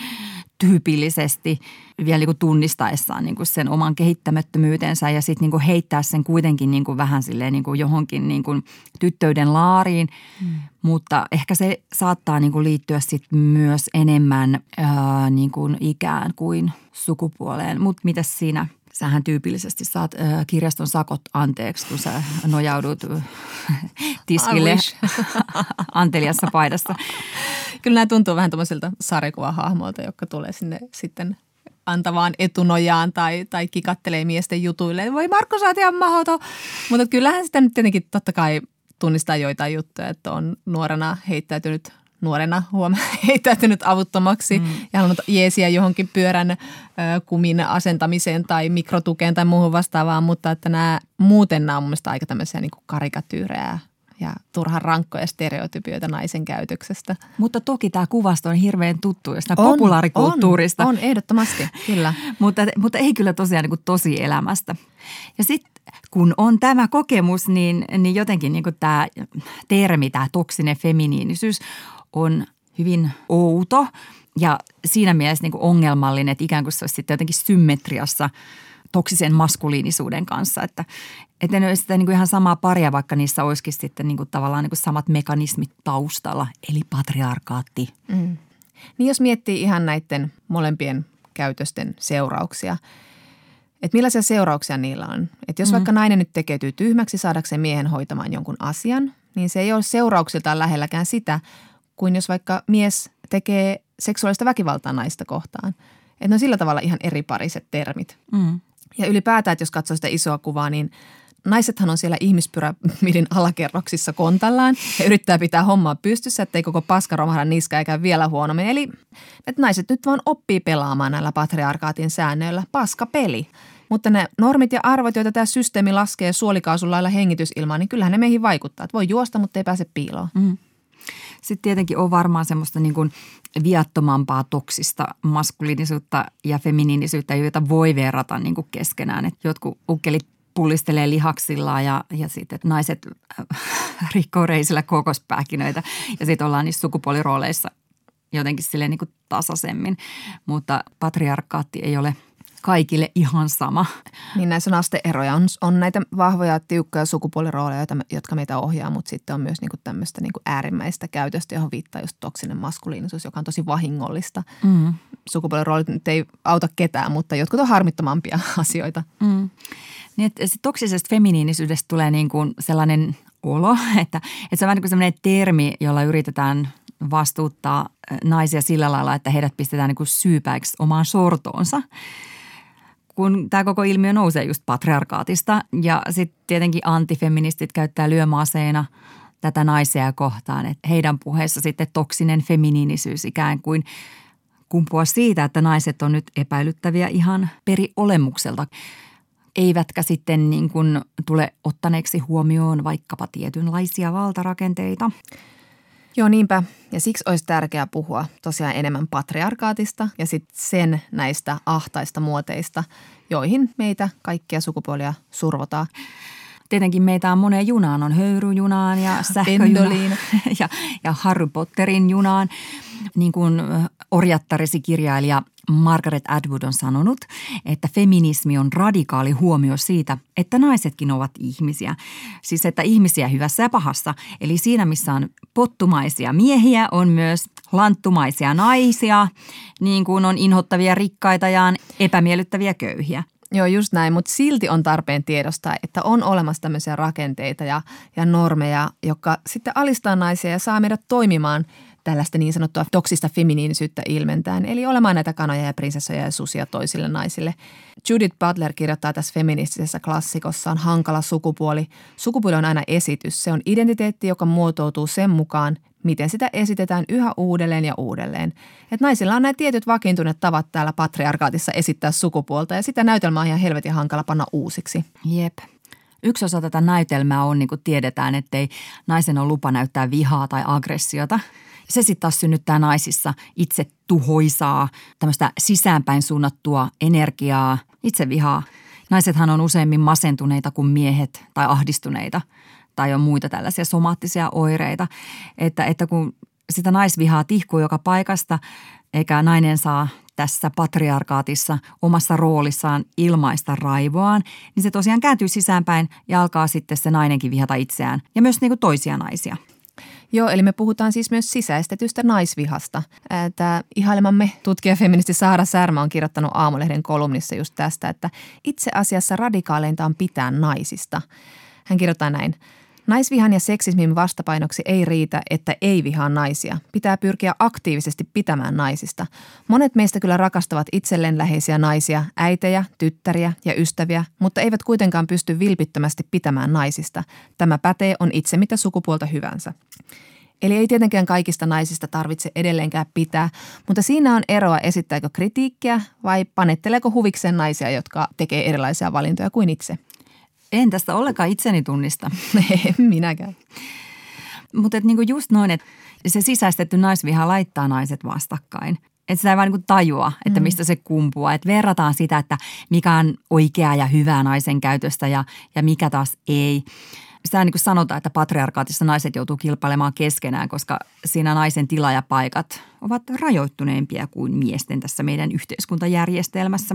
tyypillisesti vielä niin kuin tunnistaessaan niin kuin sen oman kehittämättömyytensä ja sitten niin kuin heittää sen kuitenkin niin kuin vähän silleen niin kuin johonkin niin kuin tyttöyden laariin. Mm. Mutta ehkä se saattaa niin kuin liittyä sitten myös enemmän ää, niin kuin ikään kuin sukupuoleen. Mutta mitäs siinä? Sähän tyypillisesti saat ää, kirjaston sakot anteeksi, kun sä nojaudut tiskille anteliassa paidassa. Kyllä nämä tuntuu vähän tuommoisilta sarjakuvahahmoilta, jotka tulee sinne sitten antavaan etunojaan tai, tai kikattelee miesten jutuille. Voi Markku, sä oot ihan mahoto. Mutta kyllähän sitä nyt tietenkin totta kai tunnistaa joitain juttuja, että on nuorena heittäytynyt, nuorena huomaa heittäytynyt avuttomaksi mm. ja halunnut jeesiä johonkin pyörän ö, kumin asentamiseen tai mikrotukeen tai muuhun vastaavaan. Mutta että nämä, muuten nämä on mun mielestä aika tämmöisiä niin kuin karikatyyrejä ja turhan rankkoja stereotypioita naisen käytöksestä. Mutta toki tämä kuvasto on hirveän tuttu josta populaarikulttuurista. On, on, ehdottomasti, kyllä. mutta, mutta ei kyllä tosiaan niin kuin tosielämästä. Ja sitten kun on tämä kokemus, niin, niin jotenkin niin kuin tämä termi, tämä toksinen feminiinisyys on hyvin outo ja siinä mielessä niin kuin ongelmallinen, että ikään kuin se olisi sitten jotenkin symmetriassa toksisen maskuliinisuuden kanssa, että et en ole sitä niin kuin ihan samaa paria, vaikka niissä olisikin sitten niin kuin tavallaan niin kuin samat mekanismit taustalla, eli patriarkaatti. Mm. Niin jos miettii ihan näiden molempien käytösten seurauksia, että millaisia seurauksia niillä on. Että jos mm. vaikka nainen nyt tekeytyy tyhmäksi saadakseen miehen hoitamaan jonkun asian, niin se ei ole seurauksiltaan lähelläkään sitä, kuin jos vaikka mies tekee seksuaalista väkivaltaa naista kohtaan. Että ne on sillä tavalla ihan eripariset termit. Mm. Ja ylipäätään, että jos katsoo sitä isoa kuvaa, niin naisethan on siellä ihmispyramidin alakerroksissa kontallaan ja yrittää pitää hommaa pystyssä, ettei koko paska romahda niska eikä vielä huonommin. Eli että naiset nyt vaan oppii pelaamaan näillä patriarkaatin säännöillä paskapeli. Mutta ne normit ja arvot, joita tämä systeemi laskee suolikaasulla lailla hengitysilmaan, niin kyllähän ne meihin vaikuttaa. Että voi juosta, mutta ei pääse piiloon. Mm. Sitten tietenkin on varmaan semmoista niin kuin viattomampaa toksista maskuliinisuutta ja feminiinisyyttä, joita voi verrata niin kuin keskenään. Että jotkut ukkelit pullistelee lihaksillaan ja, ja sitten naiset rikkoo reisillä kokospääkinöitä ja sitten ollaan niissä sukupuolirooleissa jotenkin silleen niin kuin tasaisemmin. Mutta patriarkaatti ei ole kaikille ihan sama. Niin näissä on asteeroja. On, on näitä vahvoja, tiukkoja sukupuolirooleja, jotka meitä ohjaa, mutta sitten on myös niinku tämmöistä niinku äärimmäistä käytöstä, johon viittaa just toksinen maskuliinisuus, joka on tosi vahingollista. Mm. Sukupuoliroolit nyt ei auta ketään, mutta jotkut on harmittomampia asioita. Mm. Niin, että toksisesta feminiinisyydestä tulee niin kuin sellainen olo, että, että se on vähän niin kuin sellainen termi, jolla yritetään vastuuttaa naisia sillä lailla, että heidät pistetään niin kuin syypäiksi omaan sortoonsa. kun tämä koko ilmiö nousee just patriarkaatista ja sitten tietenkin antifeministit käyttää lyömäaseena tätä naisia kohtaan, että heidän puheessa sitten toksinen feminiinisyys ikään kuin kumpua siitä, että naiset on nyt epäilyttäviä ihan periolemukselta, eivätkä sitten niin kuin tule ottaneeksi huomioon vaikkapa tietynlaisia valtarakenteita. Joo, niinpä. Ja siksi olisi tärkeää puhua tosiaan enemmän patriarkaatista ja sitten sen näistä ahtaista muoteista, joihin meitä kaikkia sukupuolia survotaan. Tietenkin meitä on moneen junaan, on höyryjunaan ja sähköjunaan ja, ja Harry Potterin junaan, niin kuin Orjattaresi kirjailija Margaret Atwood on sanonut, että feminismi on radikaali huomio siitä, että naisetkin ovat ihmisiä. Siis että ihmisiä hyvässä ja pahassa. Eli siinä, missä on pottumaisia miehiä, on myös lanttumaisia naisia, niin kuin on inhottavia rikkaita ja epämiellyttäviä köyhiä. Joo, just näin, mutta silti on tarpeen tiedostaa, että on olemassa tämmöisiä rakenteita ja, ja normeja, jotka sitten alistaa naisia ja saa meidät toimimaan tällaista niin sanottua toksista feminiinisyyttä ilmentäen, eli olemaan näitä kanoja ja prinsessoja ja susia toisille naisille. Judith Butler kirjoittaa tässä feministisessä klassikossaan Hankala sukupuoli. Sukupuoli on aina esitys. Se on identiteetti, joka muotoutuu sen mukaan, miten sitä esitetään yhä uudelleen ja uudelleen. Et naisilla on nämä tietyt vakiintuneet tavat täällä patriarkaatissa esittää sukupuolta ja sitä näytelmää on ihan helvetin hankala panna uusiksi. Jep. Yksi osa tätä näytelmää on, niin kuin tiedetään, ettei naisen ole lupa näyttää vihaa tai aggressiota. Se sitten taas synnyttää naisissa itse tuhoisaa, tämmöistä sisäänpäin suunnattua energiaa, itse vihaa. Naisethan on useimmin masentuneita kuin miehet tai ahdistuneita tai on muita tällaisia somaattisia oireita. Että, että kun sitä naisvihaa tihkuu joka paikasta eikä nainen saa tässä patriarkaatissa omassa roolissaan ilmaista raivoaan, niin se tosiaan kääntyy sisäänpäin ja alkaa sitten se nainenkin vihata itseään ja myös niin kuin toisia naisia. Joo, eli me puhutaan siis myös sisäistetystä naisvihasta. Tämä ihailemamme tutkija feministi Saara Särmä on kirjoittanut Aamulehden kolumnissa just tästä, että itse asiassa radikaaleinta on pitää naisista. Hän kirjoittaa näin. Naisvihan ja seksismin vastapainoksi ei riitä, että ei vihaa naisia. Pitää pyrkiä aktiivisesti pitämään naisista. Monet meistä kyllä rakastavat itselleen läheisiä naisia, äitejä, tyttäriä ja ystäviä, mutta eivät kuitenkaan pysty vilpittömästi pitämään naisista. Tämä pätee on itse mitä sukupuolta hyvänsä. Eli ei tietenkään kaikista naisista tarvitse edelleenkään pitää, mutta siinä on eroa esittääkö kritiikkiä vai panetteleeko huvikseen naisia, jotka tekee erilaisia valintoja kuin itse. En tästä ollenkaan itseni tunnista. En minäkään. Mutta niinku just noin, että se sisäistetty naisviha laittaa naiset vastakkain. Että sitä ei vaan niinku tajua, että mistä se kumpuaa. Että verrataan sitä, että mikä on oikeaa ja hyvää naisen käytöstä ja, ja mikä taas ei. Sitä niin kuin sanotaan, että patriarkaatissa naiset joutuu kilpailemaan keskenään, koska siinä naisen tila ja paikat ovat rajoittuneempia kuin miesten tässä meidän yhteiskuntajärjestelmässä.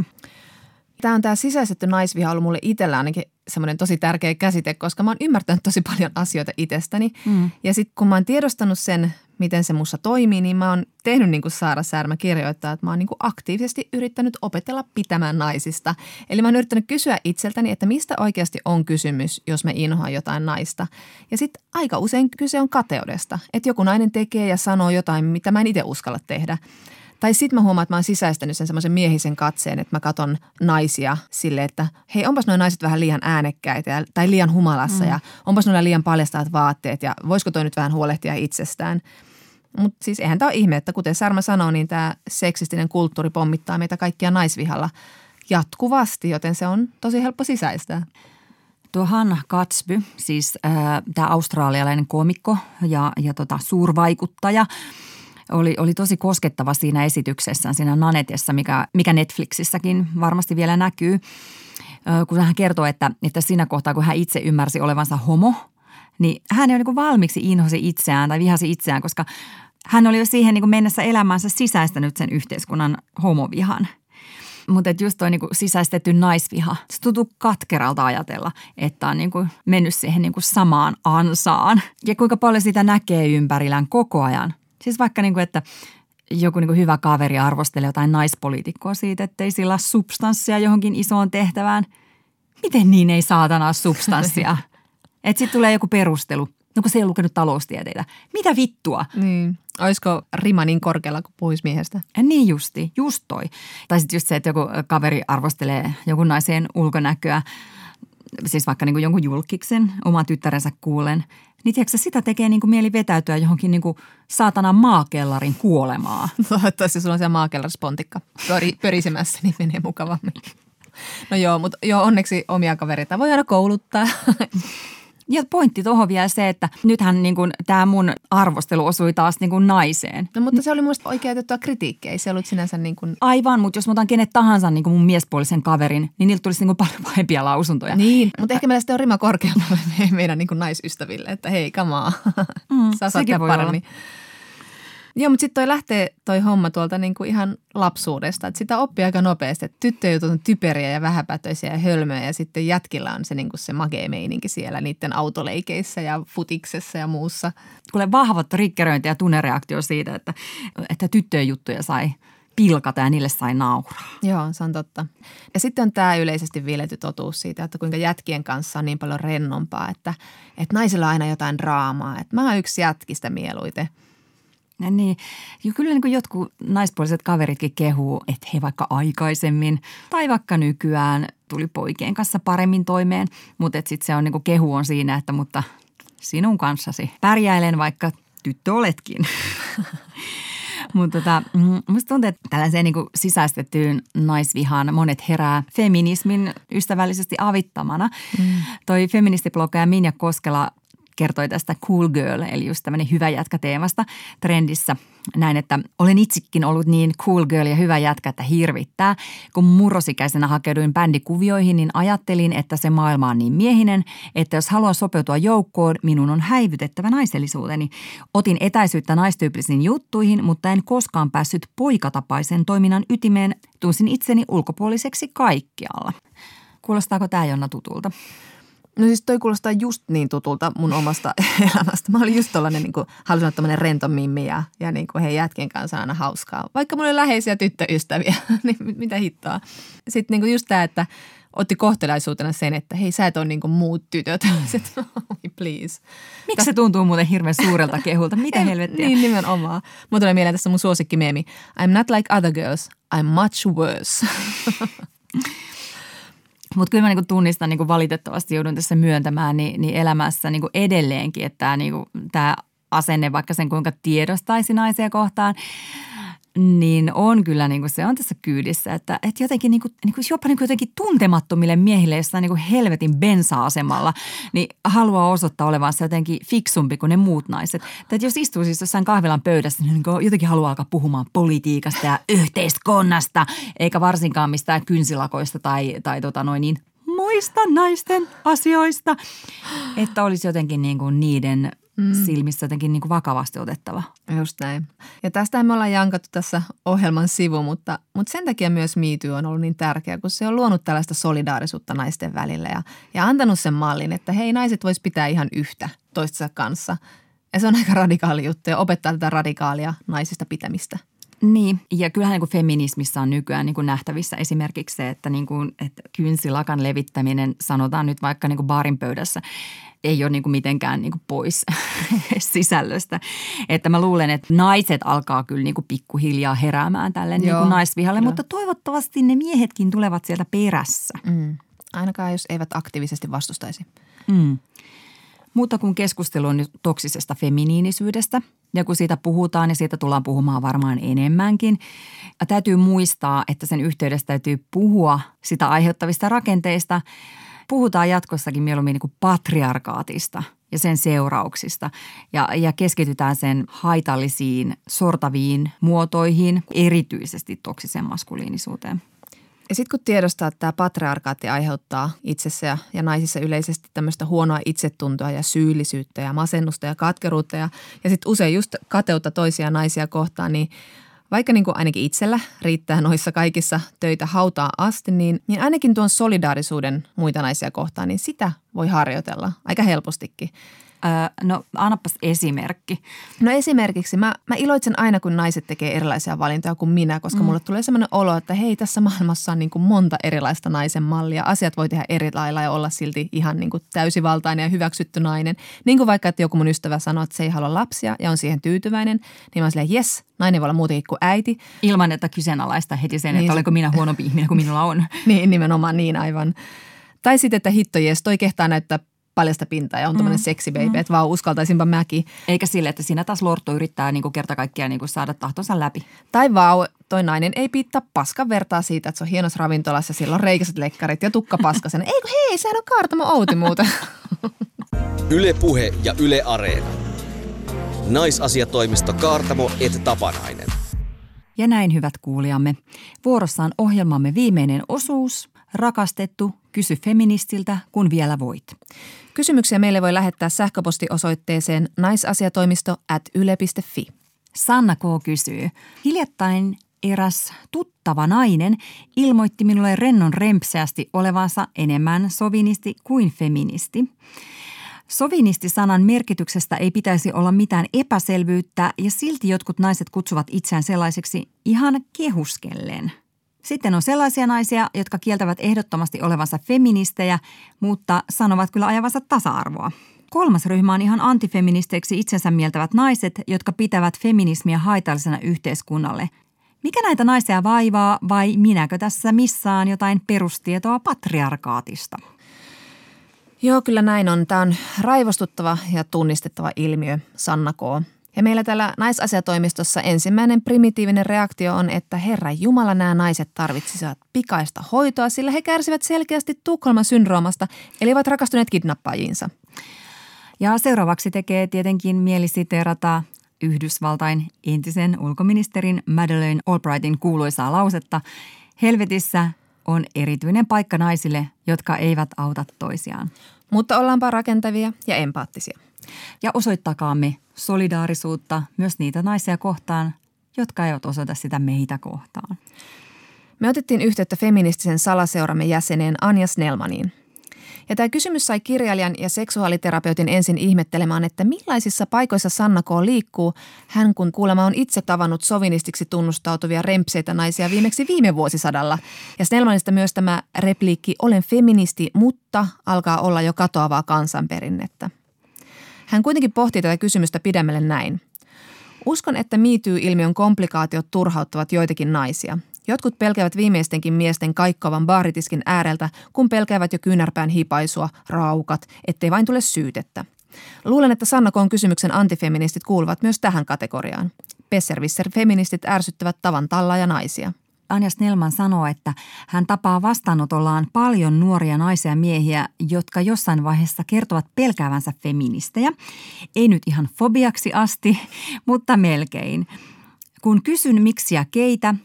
Tämä on tämä sisäistetty naisviha ollut mulle itsellä ainakin semmoinen tosi tärkeä käsite, koska mä oon ymmärtänyt tosi paljon asioita itsestäni. Mm. Ja sitten kun mä oon tiedostanut sen, miten se musta toimii, niin mä oon tehnyt niin kuin Saara Särmä kirjoittaa, että mä oon niin kuin aktiivisesti yrittänyt opetella pitämään naisista. Eli mä oon yrittänyt kysyä itseltäni, että mistä oikeasti on kysymys, jos mä inhoan jotain naista. Ja sitten aika usein kyse on kateudesta, että joku nainen tekee ja sanoo jotain, mitä mä en itse uskalla tehdä. Tai sitten mä huomaan, että mä oon sisäistänyt sen semmoisen miehisen katseen, että mä katon naisia silleen, että hei, onpas nuo naiset vähän liian äänekkäitä ja, tai liian humalassa mm. ja onpas nuo liian paljastavat vaatteet ja voisiko toi nyt vähän huolehtia itsestään. Mutta siis eihän tämä ole ihme, että kuten Särmä sanoi, niin tämä seksistinen kulttuuri pommittaa meitä kaikkia naisvihalla jatkuvasti, joten se on tosi helppo sisäistää. Tuo Hannah Gatsby, siis äh, tämä australialainen koomikko ja, ja tota, suurvaikuttaja – Oli, oli tosi koskettava siinä esityksessään, siinä Nanetessa, mikä, mikä Netflixissäkin varmasti vielä näkyy, kun hän kertoo, että, että siinä kohtaa, kun hän itse ymmärsi olevansa homo, niin hän ei ole niin valmiiksi inhosi itseään tai vihasi itseään, koska hän oli jo siihen niin mennessä elämänsä sisäistänyt sen yhteiskunnan homovihan. Mutta just tuo niin sisäistetty naisviha, se tuntuu katkeralta ajatella, että on niin mennyt siihen niin samaan ansaan ja kuinka paljon sitä näkee ympärillään koko ajan. Siis vaikka niin kuin, että joku niin kuin hyvä kaveri arvostelee jotain naispoliitikkoa siitä, ettei sillä ole substanssia johonkin isoon tehtävään. Miten niin ei saatana ole substanssia? Että sitten tulee joku perustelu. No kun se ei lukenut taloustieteitä. Mitä vittua? Niin. Olisiko rima niin korkealla, kun puhuisi miehestä? Ja niin justi, just toi. Tai sitten just se, että joku kaveri arvostelee jonkun naisen ulkonäköä, siis vaikka niin kuin jonkun julkiksen, oma tyttärensä kuulen. Niin tiedätkö, sitä tekee niin kuin mieli vetäytyä johonkin niin kuin saatanan maakellarin kuolemaa. Toivottavasti sulla on se maakellarispontikka pörisemässä, niin menee mukavammin. No joo, mutta joo, onneksi omia kavereita voi aina kouluttaa. Ja pointti tuohon vielä se, että nythän niin tämä mun arvostelu osui taas niin kuin naiseen. No mutta se oli minusta oikeutettua kritiikkiä, ei se ollut sinänsä niin kuin... Aivan, mutta jos mä otan kenet tahansa niin kuin mun miespuolisen kaverin, niin niiltä tulisi niin kuin paljon pahempia lausuntoja. Niin, mutta ehkä meillä sitten on rima korkeammalle meidän niin kuin naisystäville, että hei, kamaa, mm, sä saat tehdä paremmin. Joo, mutta sitten toi lähtee toi homma tuolta niin kuin ihan lapsuudesta, että sitä oppii aika nopeasti, että tyttöjutut on typeriä ja vähäpätöisiä ja hölmöjä ja sitten jätkillä on se niin kuin se magee meininki siellä niiden autoleikeissä ja futiksessa ja muussa. Kuule vahva triggeröinti ja tunnereaktio siitä, että, että tyttöjen juttuja sai pilkata ja niille sai nauraa. Joo, se on totta. Ja sitten on tämä yleisesti viilety totuus siitä, että kuinka jätkien kanssa on niin paljon rennompaa, että, että naisilla on aina jotain draamaa, että mä oon yksi jätkistä mieluiten. Ja niin. Ja kyllä niin kuin jotkut naispuoliset kaveritkin kehuu, että he vaikka aikaisemmin tai vaikka nykyään tuli poikien kanssa paremmin toimeen. Mutta sitten se on niin kuin kehu on siinä, että mutta sinun kanssasi pärjäilen vaikka tyttö oletkin. Mutta tota, musta tuntuu, että tällaiseen niin kuin sisäistettyyn naisvihaan monet herää feminismin ystävällisesti avittamana. Mm. Toi feministiblogaaja Minja Koskela kertoi tästä cool girl, eli just tämmöinen hyvä jätkä teemasta trendissä. Näin, että olen itsekin ollut niin cool girl ja hyvä jätkä, että hirvittää. Kun murrosikäisenä hakeuduin bändikuvioihin, niin ajattelin, että se maailma on niin miehinen, että jos haluan sopeutua joukkoon, minun on häivytettävä naisellisuuteni. Otin etäisyyttä naistyypillisiin juttuihin, mutta en koskaan päässyt poikatapaisen toiminnan ytimeen. Tunsin itseni ulkopuoliseksi kaikkialla. Kuulostaako tämä Jonna tutulta? No siis toi kuulostaa just niin tutulta mun omasta elämästä. Mä olin just tollainen, niin kuin, halusin olla tommoinen rento mimmi ja, ja niin kuin hei jätkien kanssa aina hauskaa. Vaikka mulla oli läheisiä tyttöystäviä, niin mitä hittoa. Sitten niin kuin just tää, että otti kohtelaisuutena sen, että hei sä et ole niin kuin muut tytöt. Sitten please. Miksi se tuntuu muuten hirveän suurelta kehulta? Mitä helvettiä? Niin nimenomaan. Mulla tulee mieleen tässä mun suosikkimeemi. I'm not like other girls, I'm much worse. Mutta kyllä mä niinku tunnistan, niinku valitettavasti joudun tässä myöntämään niin, niin elämässä niinku edelleenkin, että tämä niinku, asenne, vaikka sen kuinka tiedostaisi naisia kohtaan, niin on kyllä niinku, se on tässä kyydissä. Että et jotenkin niinku, niinku, jopa niinku jotenkin tuntemattomille miehille jossain niinku helvetin bensa-asemalla, niin haluaa osoittaa olevansa jotenkin fiksumpi kuin ne muut naiset. Tai jos istuu siis jossain kahvilan pöydässä, niin niinku, jotenkin haluaa alkaa puhumaan politiikasta ja yhteiskunnasta, eikä varsinkaan mistään kynsilakoista tai, tai tota noin niin muista naisten asioista. Että olisi jotenkin niinku niiden... Mm. silmissä jotenkin niin kuin vakavasti otettava. Just näin. Ja tästä me ollaan jankattu tässä ohjelman sivu, mutta, mutta sen takia myös Me Too on ollut niin tärkeä, kun se on luonut tällaista solidaarisuutta naisten välillä ja, ja antanut sen mallin, että hei naiset vois pitää ihan yhtä toistensa kanssa. Ja se on aika radikaali juttu ja opettaa tätä radikaalia naisista pitämistä. Niin, ja kyllähän niin kuin feminismissa on nykyään niin kuin nähtävissä esimerkiksi se, että, niin kuin, että kynsilakan levittäminen sanotaan nyt vaikka niin kuin baarin pöydässä ei ole niin kuin mitenkään niin kuin pois sisällöstä. Että mä luulen, että naiset alkaa kyllä niin kuin pikkuhiljaa heräämään tälle niin kuin naisvihalle, joo. Mutta toivottavasti ne miehetkin tulevat sieltä perässä. Mm. Ainakaan jos eivät aktiivisesti vastustaisi. Mm. Muuta kuin keskustelu on nyt toksisesta feminiinisyydestä ja kun siitä puhutaan ja siitä tullaan puhumaan varmaan enemmänkin. Ja täytyy muistaa, että sen yhteydessä täytyy puhua sitä aiheuttavista rakenteista. Puhutaan jatkossakin mieluummin niin kuin patriarkaatista ja sen seurauksista ja, ja keskitytään sen haitallisiin, sortaviin muotoihin, erityisesti toksiseen maskuliinisuuteen. Ja sitten kun tiedostaa, että tämä patriarkaatti aiheuttaa itsessä ja, ja naisissa yleisesti tämmöistä huonoa itsetuntoa ja syyllisyyttä ja masennusta ja katkeruutta ja, ja sitten usein just kateutta toisia naisia kohtaan, niin vaikka niin kuin ainakin itsellä riittää noissa kaikissa töitä hautaan asti, niin, niin ainakin tuon solidaarisuuden muita naisia kohtaan, niin sitä voi harjoitella aika helpostikin. Öö, no annapas esimerkki. No esimerkiksi mä, mä iloitsen aina, kun naiset tekee erilaisia valintoja kuin minä, koska mm. mulle tulee sellainen olo, että hei, tässä maailmassa on niin kuin monta erilaista naisen mallia. Asiat voi tehdä eri lailla ja olla silti ihan niin kuin täysivaltainen ja hyväksytty nainen. Niin kuin vaikka, että joku mun ystävä sanoo, että se ei halua lapsia ja on siihen tyytyväinen, niin mä oon silleen, jes, nainen voi olla muutenkin kuin äiti. Ilman, että kyseenalaista heti sen, niin, että olenko minä huonompi ihminen kuin minulla on. Niin, nimenomaan niin aivan. Tai sitten, että hitto jes, toi kehtaa näyttää paljasta pintaa ja on tommoinen mm. sexy baby, mm. että vaan uskaltaisinpa mäkin. Eikä sille, että siinä taas lortto yrittää niinku kerta kaikkiaan niinku saada tahtonsa läpi. Tai vau, toi nainen ei piittaa paskan vertaa siitä, että se on hienossa ravintolassa ja sillä on reikäiset lekkarit ja tukka paskasena. Eikö hei, sehän on Kaartamo Outi muuten. Yle Puhe ja Yle Areena. Naisasiatoimisto Kaartamo et Tapanainen. Ja näin hyvät kuulijamme. Vuorossa on ohjelmamme viimeinen osuus, rakastettu, kysy feministiltä, kun vielä voit. Kysymyksiä meille voi lähettää sähköpostiosoitteeseen naisasiatoimisto at yle piste fi. Sanna K. kysyy. Hiljattain eräs tuttava nainen ilmoitti minulle rennon rempseästi olevansa enemmän sovinisti kuin feministi. Sovinisti-sanan merkityksestä ei pitäisi olla mitään epäselvyyttä ja silti jotkut naiset kutsuvat itseään sellaiseksi ihan kehuskellen. Sitten on sellaisia naisia, jotka kieltävät ehdottomasti olevansa feministejä, mutta sanovat kyllä ajavansa tasa-arvoa. Kolmas ryhmä on ihan antifeministeiksi itsensä mieltävät naiset, jotka pitävät feminismiä haitallisena yhteiskunnalle. Mikä näitä naisia vaivaa vai minäkö tässä missään jotain perustietoa patriarkaatista? Joo, kyllä näin on. Tämä on raivostuttava ja tunnistettava ilmiö, Sanna K. Ja meillä täällä naisasiatoimistossa ensimmäinen primitiivinen reaktio on, että Herra Jumala, nämä naiset tarvitsisivat pikaista hoitoa, sillä he kärsivät selkeästi Tukholma-syndroomasta, eli ovat rakastuneet kidnappaajiinsa. Ja seuraavaksi tekee tietenkin mieli siteerata Yhdysvaltain entisen ulkoministerin Madeleine Albrightin kuuluisaa lausetta "Helvetissä on erityinen paikka naisille, jotka eivät auta toisiaan. Mutta ollaanpa rakentavia ja empaattisia. Ja osoittakaamme solidaarisuutta myös niitä naisia kohtaan, jotka eivät osoita sitä meitä kohtaan. Me otettiin yhteyttä feministisen salaseuramme jäseneen Anja Snellmaniin. Ja tämä kysymys sai kirjailijan ja seksuaaliterapeutin ensin ihmettelemään, että millaisissa paikoissa Sanna K. liikkuu, hän kun kuulemma on itse tavannut sovinistiksi tunnustautuvia rempseitä naisia viimeksi viime vuosisadalla. Ja Snellmanista myös tämä repliikki, olen feministi, mutta alkaa olla jo katoavaa kansanperinnettä. Hän kuitenkin pohtii tätä kysymystä pidemmälle näin. Uskon, että Me Too-ilmiön komplikaatiot turhauttavat joitakin naisia. Jotkut pelkäävät viimeistenkin miesten kaikkoavan baaritiskin ääreltä, kun pelkäävät jo kyynärpään hipaisua, raukat, ettei vain tule syytettä. Luulen, että Sanna K:n kysymyksen antifeministit kuuluvat myös tähän kategoriaan. Besserwisser-feministit ärsyttävät tavan tallaaja naisia. Anja Snellman sanoo, että hän tapaa vastaanotollaan paljon nuoria naisia ja miehiä, jotka jossain vaiheessa kertovat pelkäävänsä feministejä. Ei nyt ihan fobiaksi asti, mutta melkein. Kun kysyn miksi ja keitä,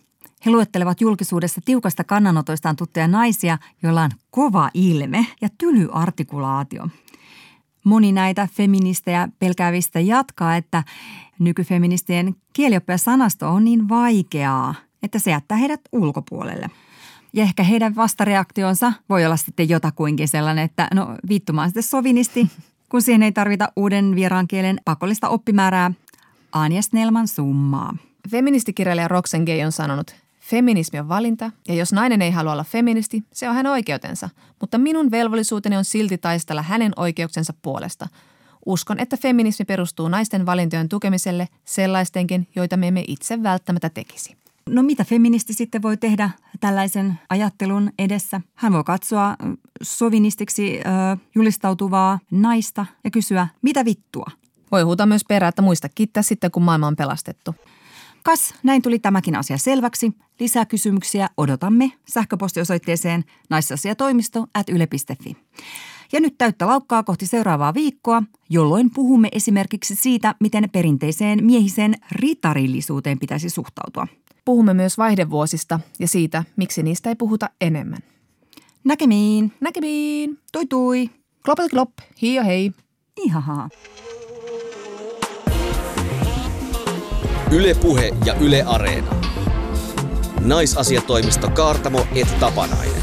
he luettelevat julkisuudessa tiukasta kannanotoistaan tuttuja naisia, joilla on kova ilme ja tyly artikulaatio. Moni näitä feministejä pelkäävistä jatkaa, että nykyfeministien kielioppia-sanasto on niin vaikeaa, että se jättää heidät ulkopuolelle. Ja ehkä heidän vastareaktionsa voi olla sitten jotakuinkin sellainen, että no vittu mä oon sitten sovinisti, kun siihen ei tarvita uuden vieraan kielen pakollista oppimäärää. Anja Snellman summaa. Feministikirjailija Roxane Gay on sanonut, feminismi on valinta ja jos nainen ei halua olla feministi, se on hänen oikeutensa. Mutta minun velvollisuuteni on silti taistella hänen oikeuksensa puolesta. Uskon, että feminismi perustuu naisten valintojen tukemiselle sellaistenkin, joita me emme itse välttämättä tekisi. No mitä feministi sitten voi tehdä tällaisen ajattelun edessä? Hän voi katsoa sovinistiksi äh, julistautuvaa naista ja kysyä, mitä vittua? Voi huutaa myös perään, että muista kiittää sitten, kun maailma on pelastettu. Kas, näin tuli tämäkin asia selväksi. Lisää kysymyksiä odotamme sähköpostiosoitteeseen naisasiatoimisto at yle piste fi. Ja nyt täyttä laukkaa kohti seuraavaa viikkoa, jolloin puhumme esimerkiksi siitä, miten perinteiseen miehiseen ritarillisuuteen pitäisi suhtautua. Puhumme myös vaihdevuosista ja siitä, miksi niistä ei puhuta enemmän. Näkemiin. Näkemiin. Tui tui. Klopel klop. Hii ja hei. Ihahaa. Yle Puhe ja Yle Areena. Naisasiatoimisto Kaartamo et Tapanainen.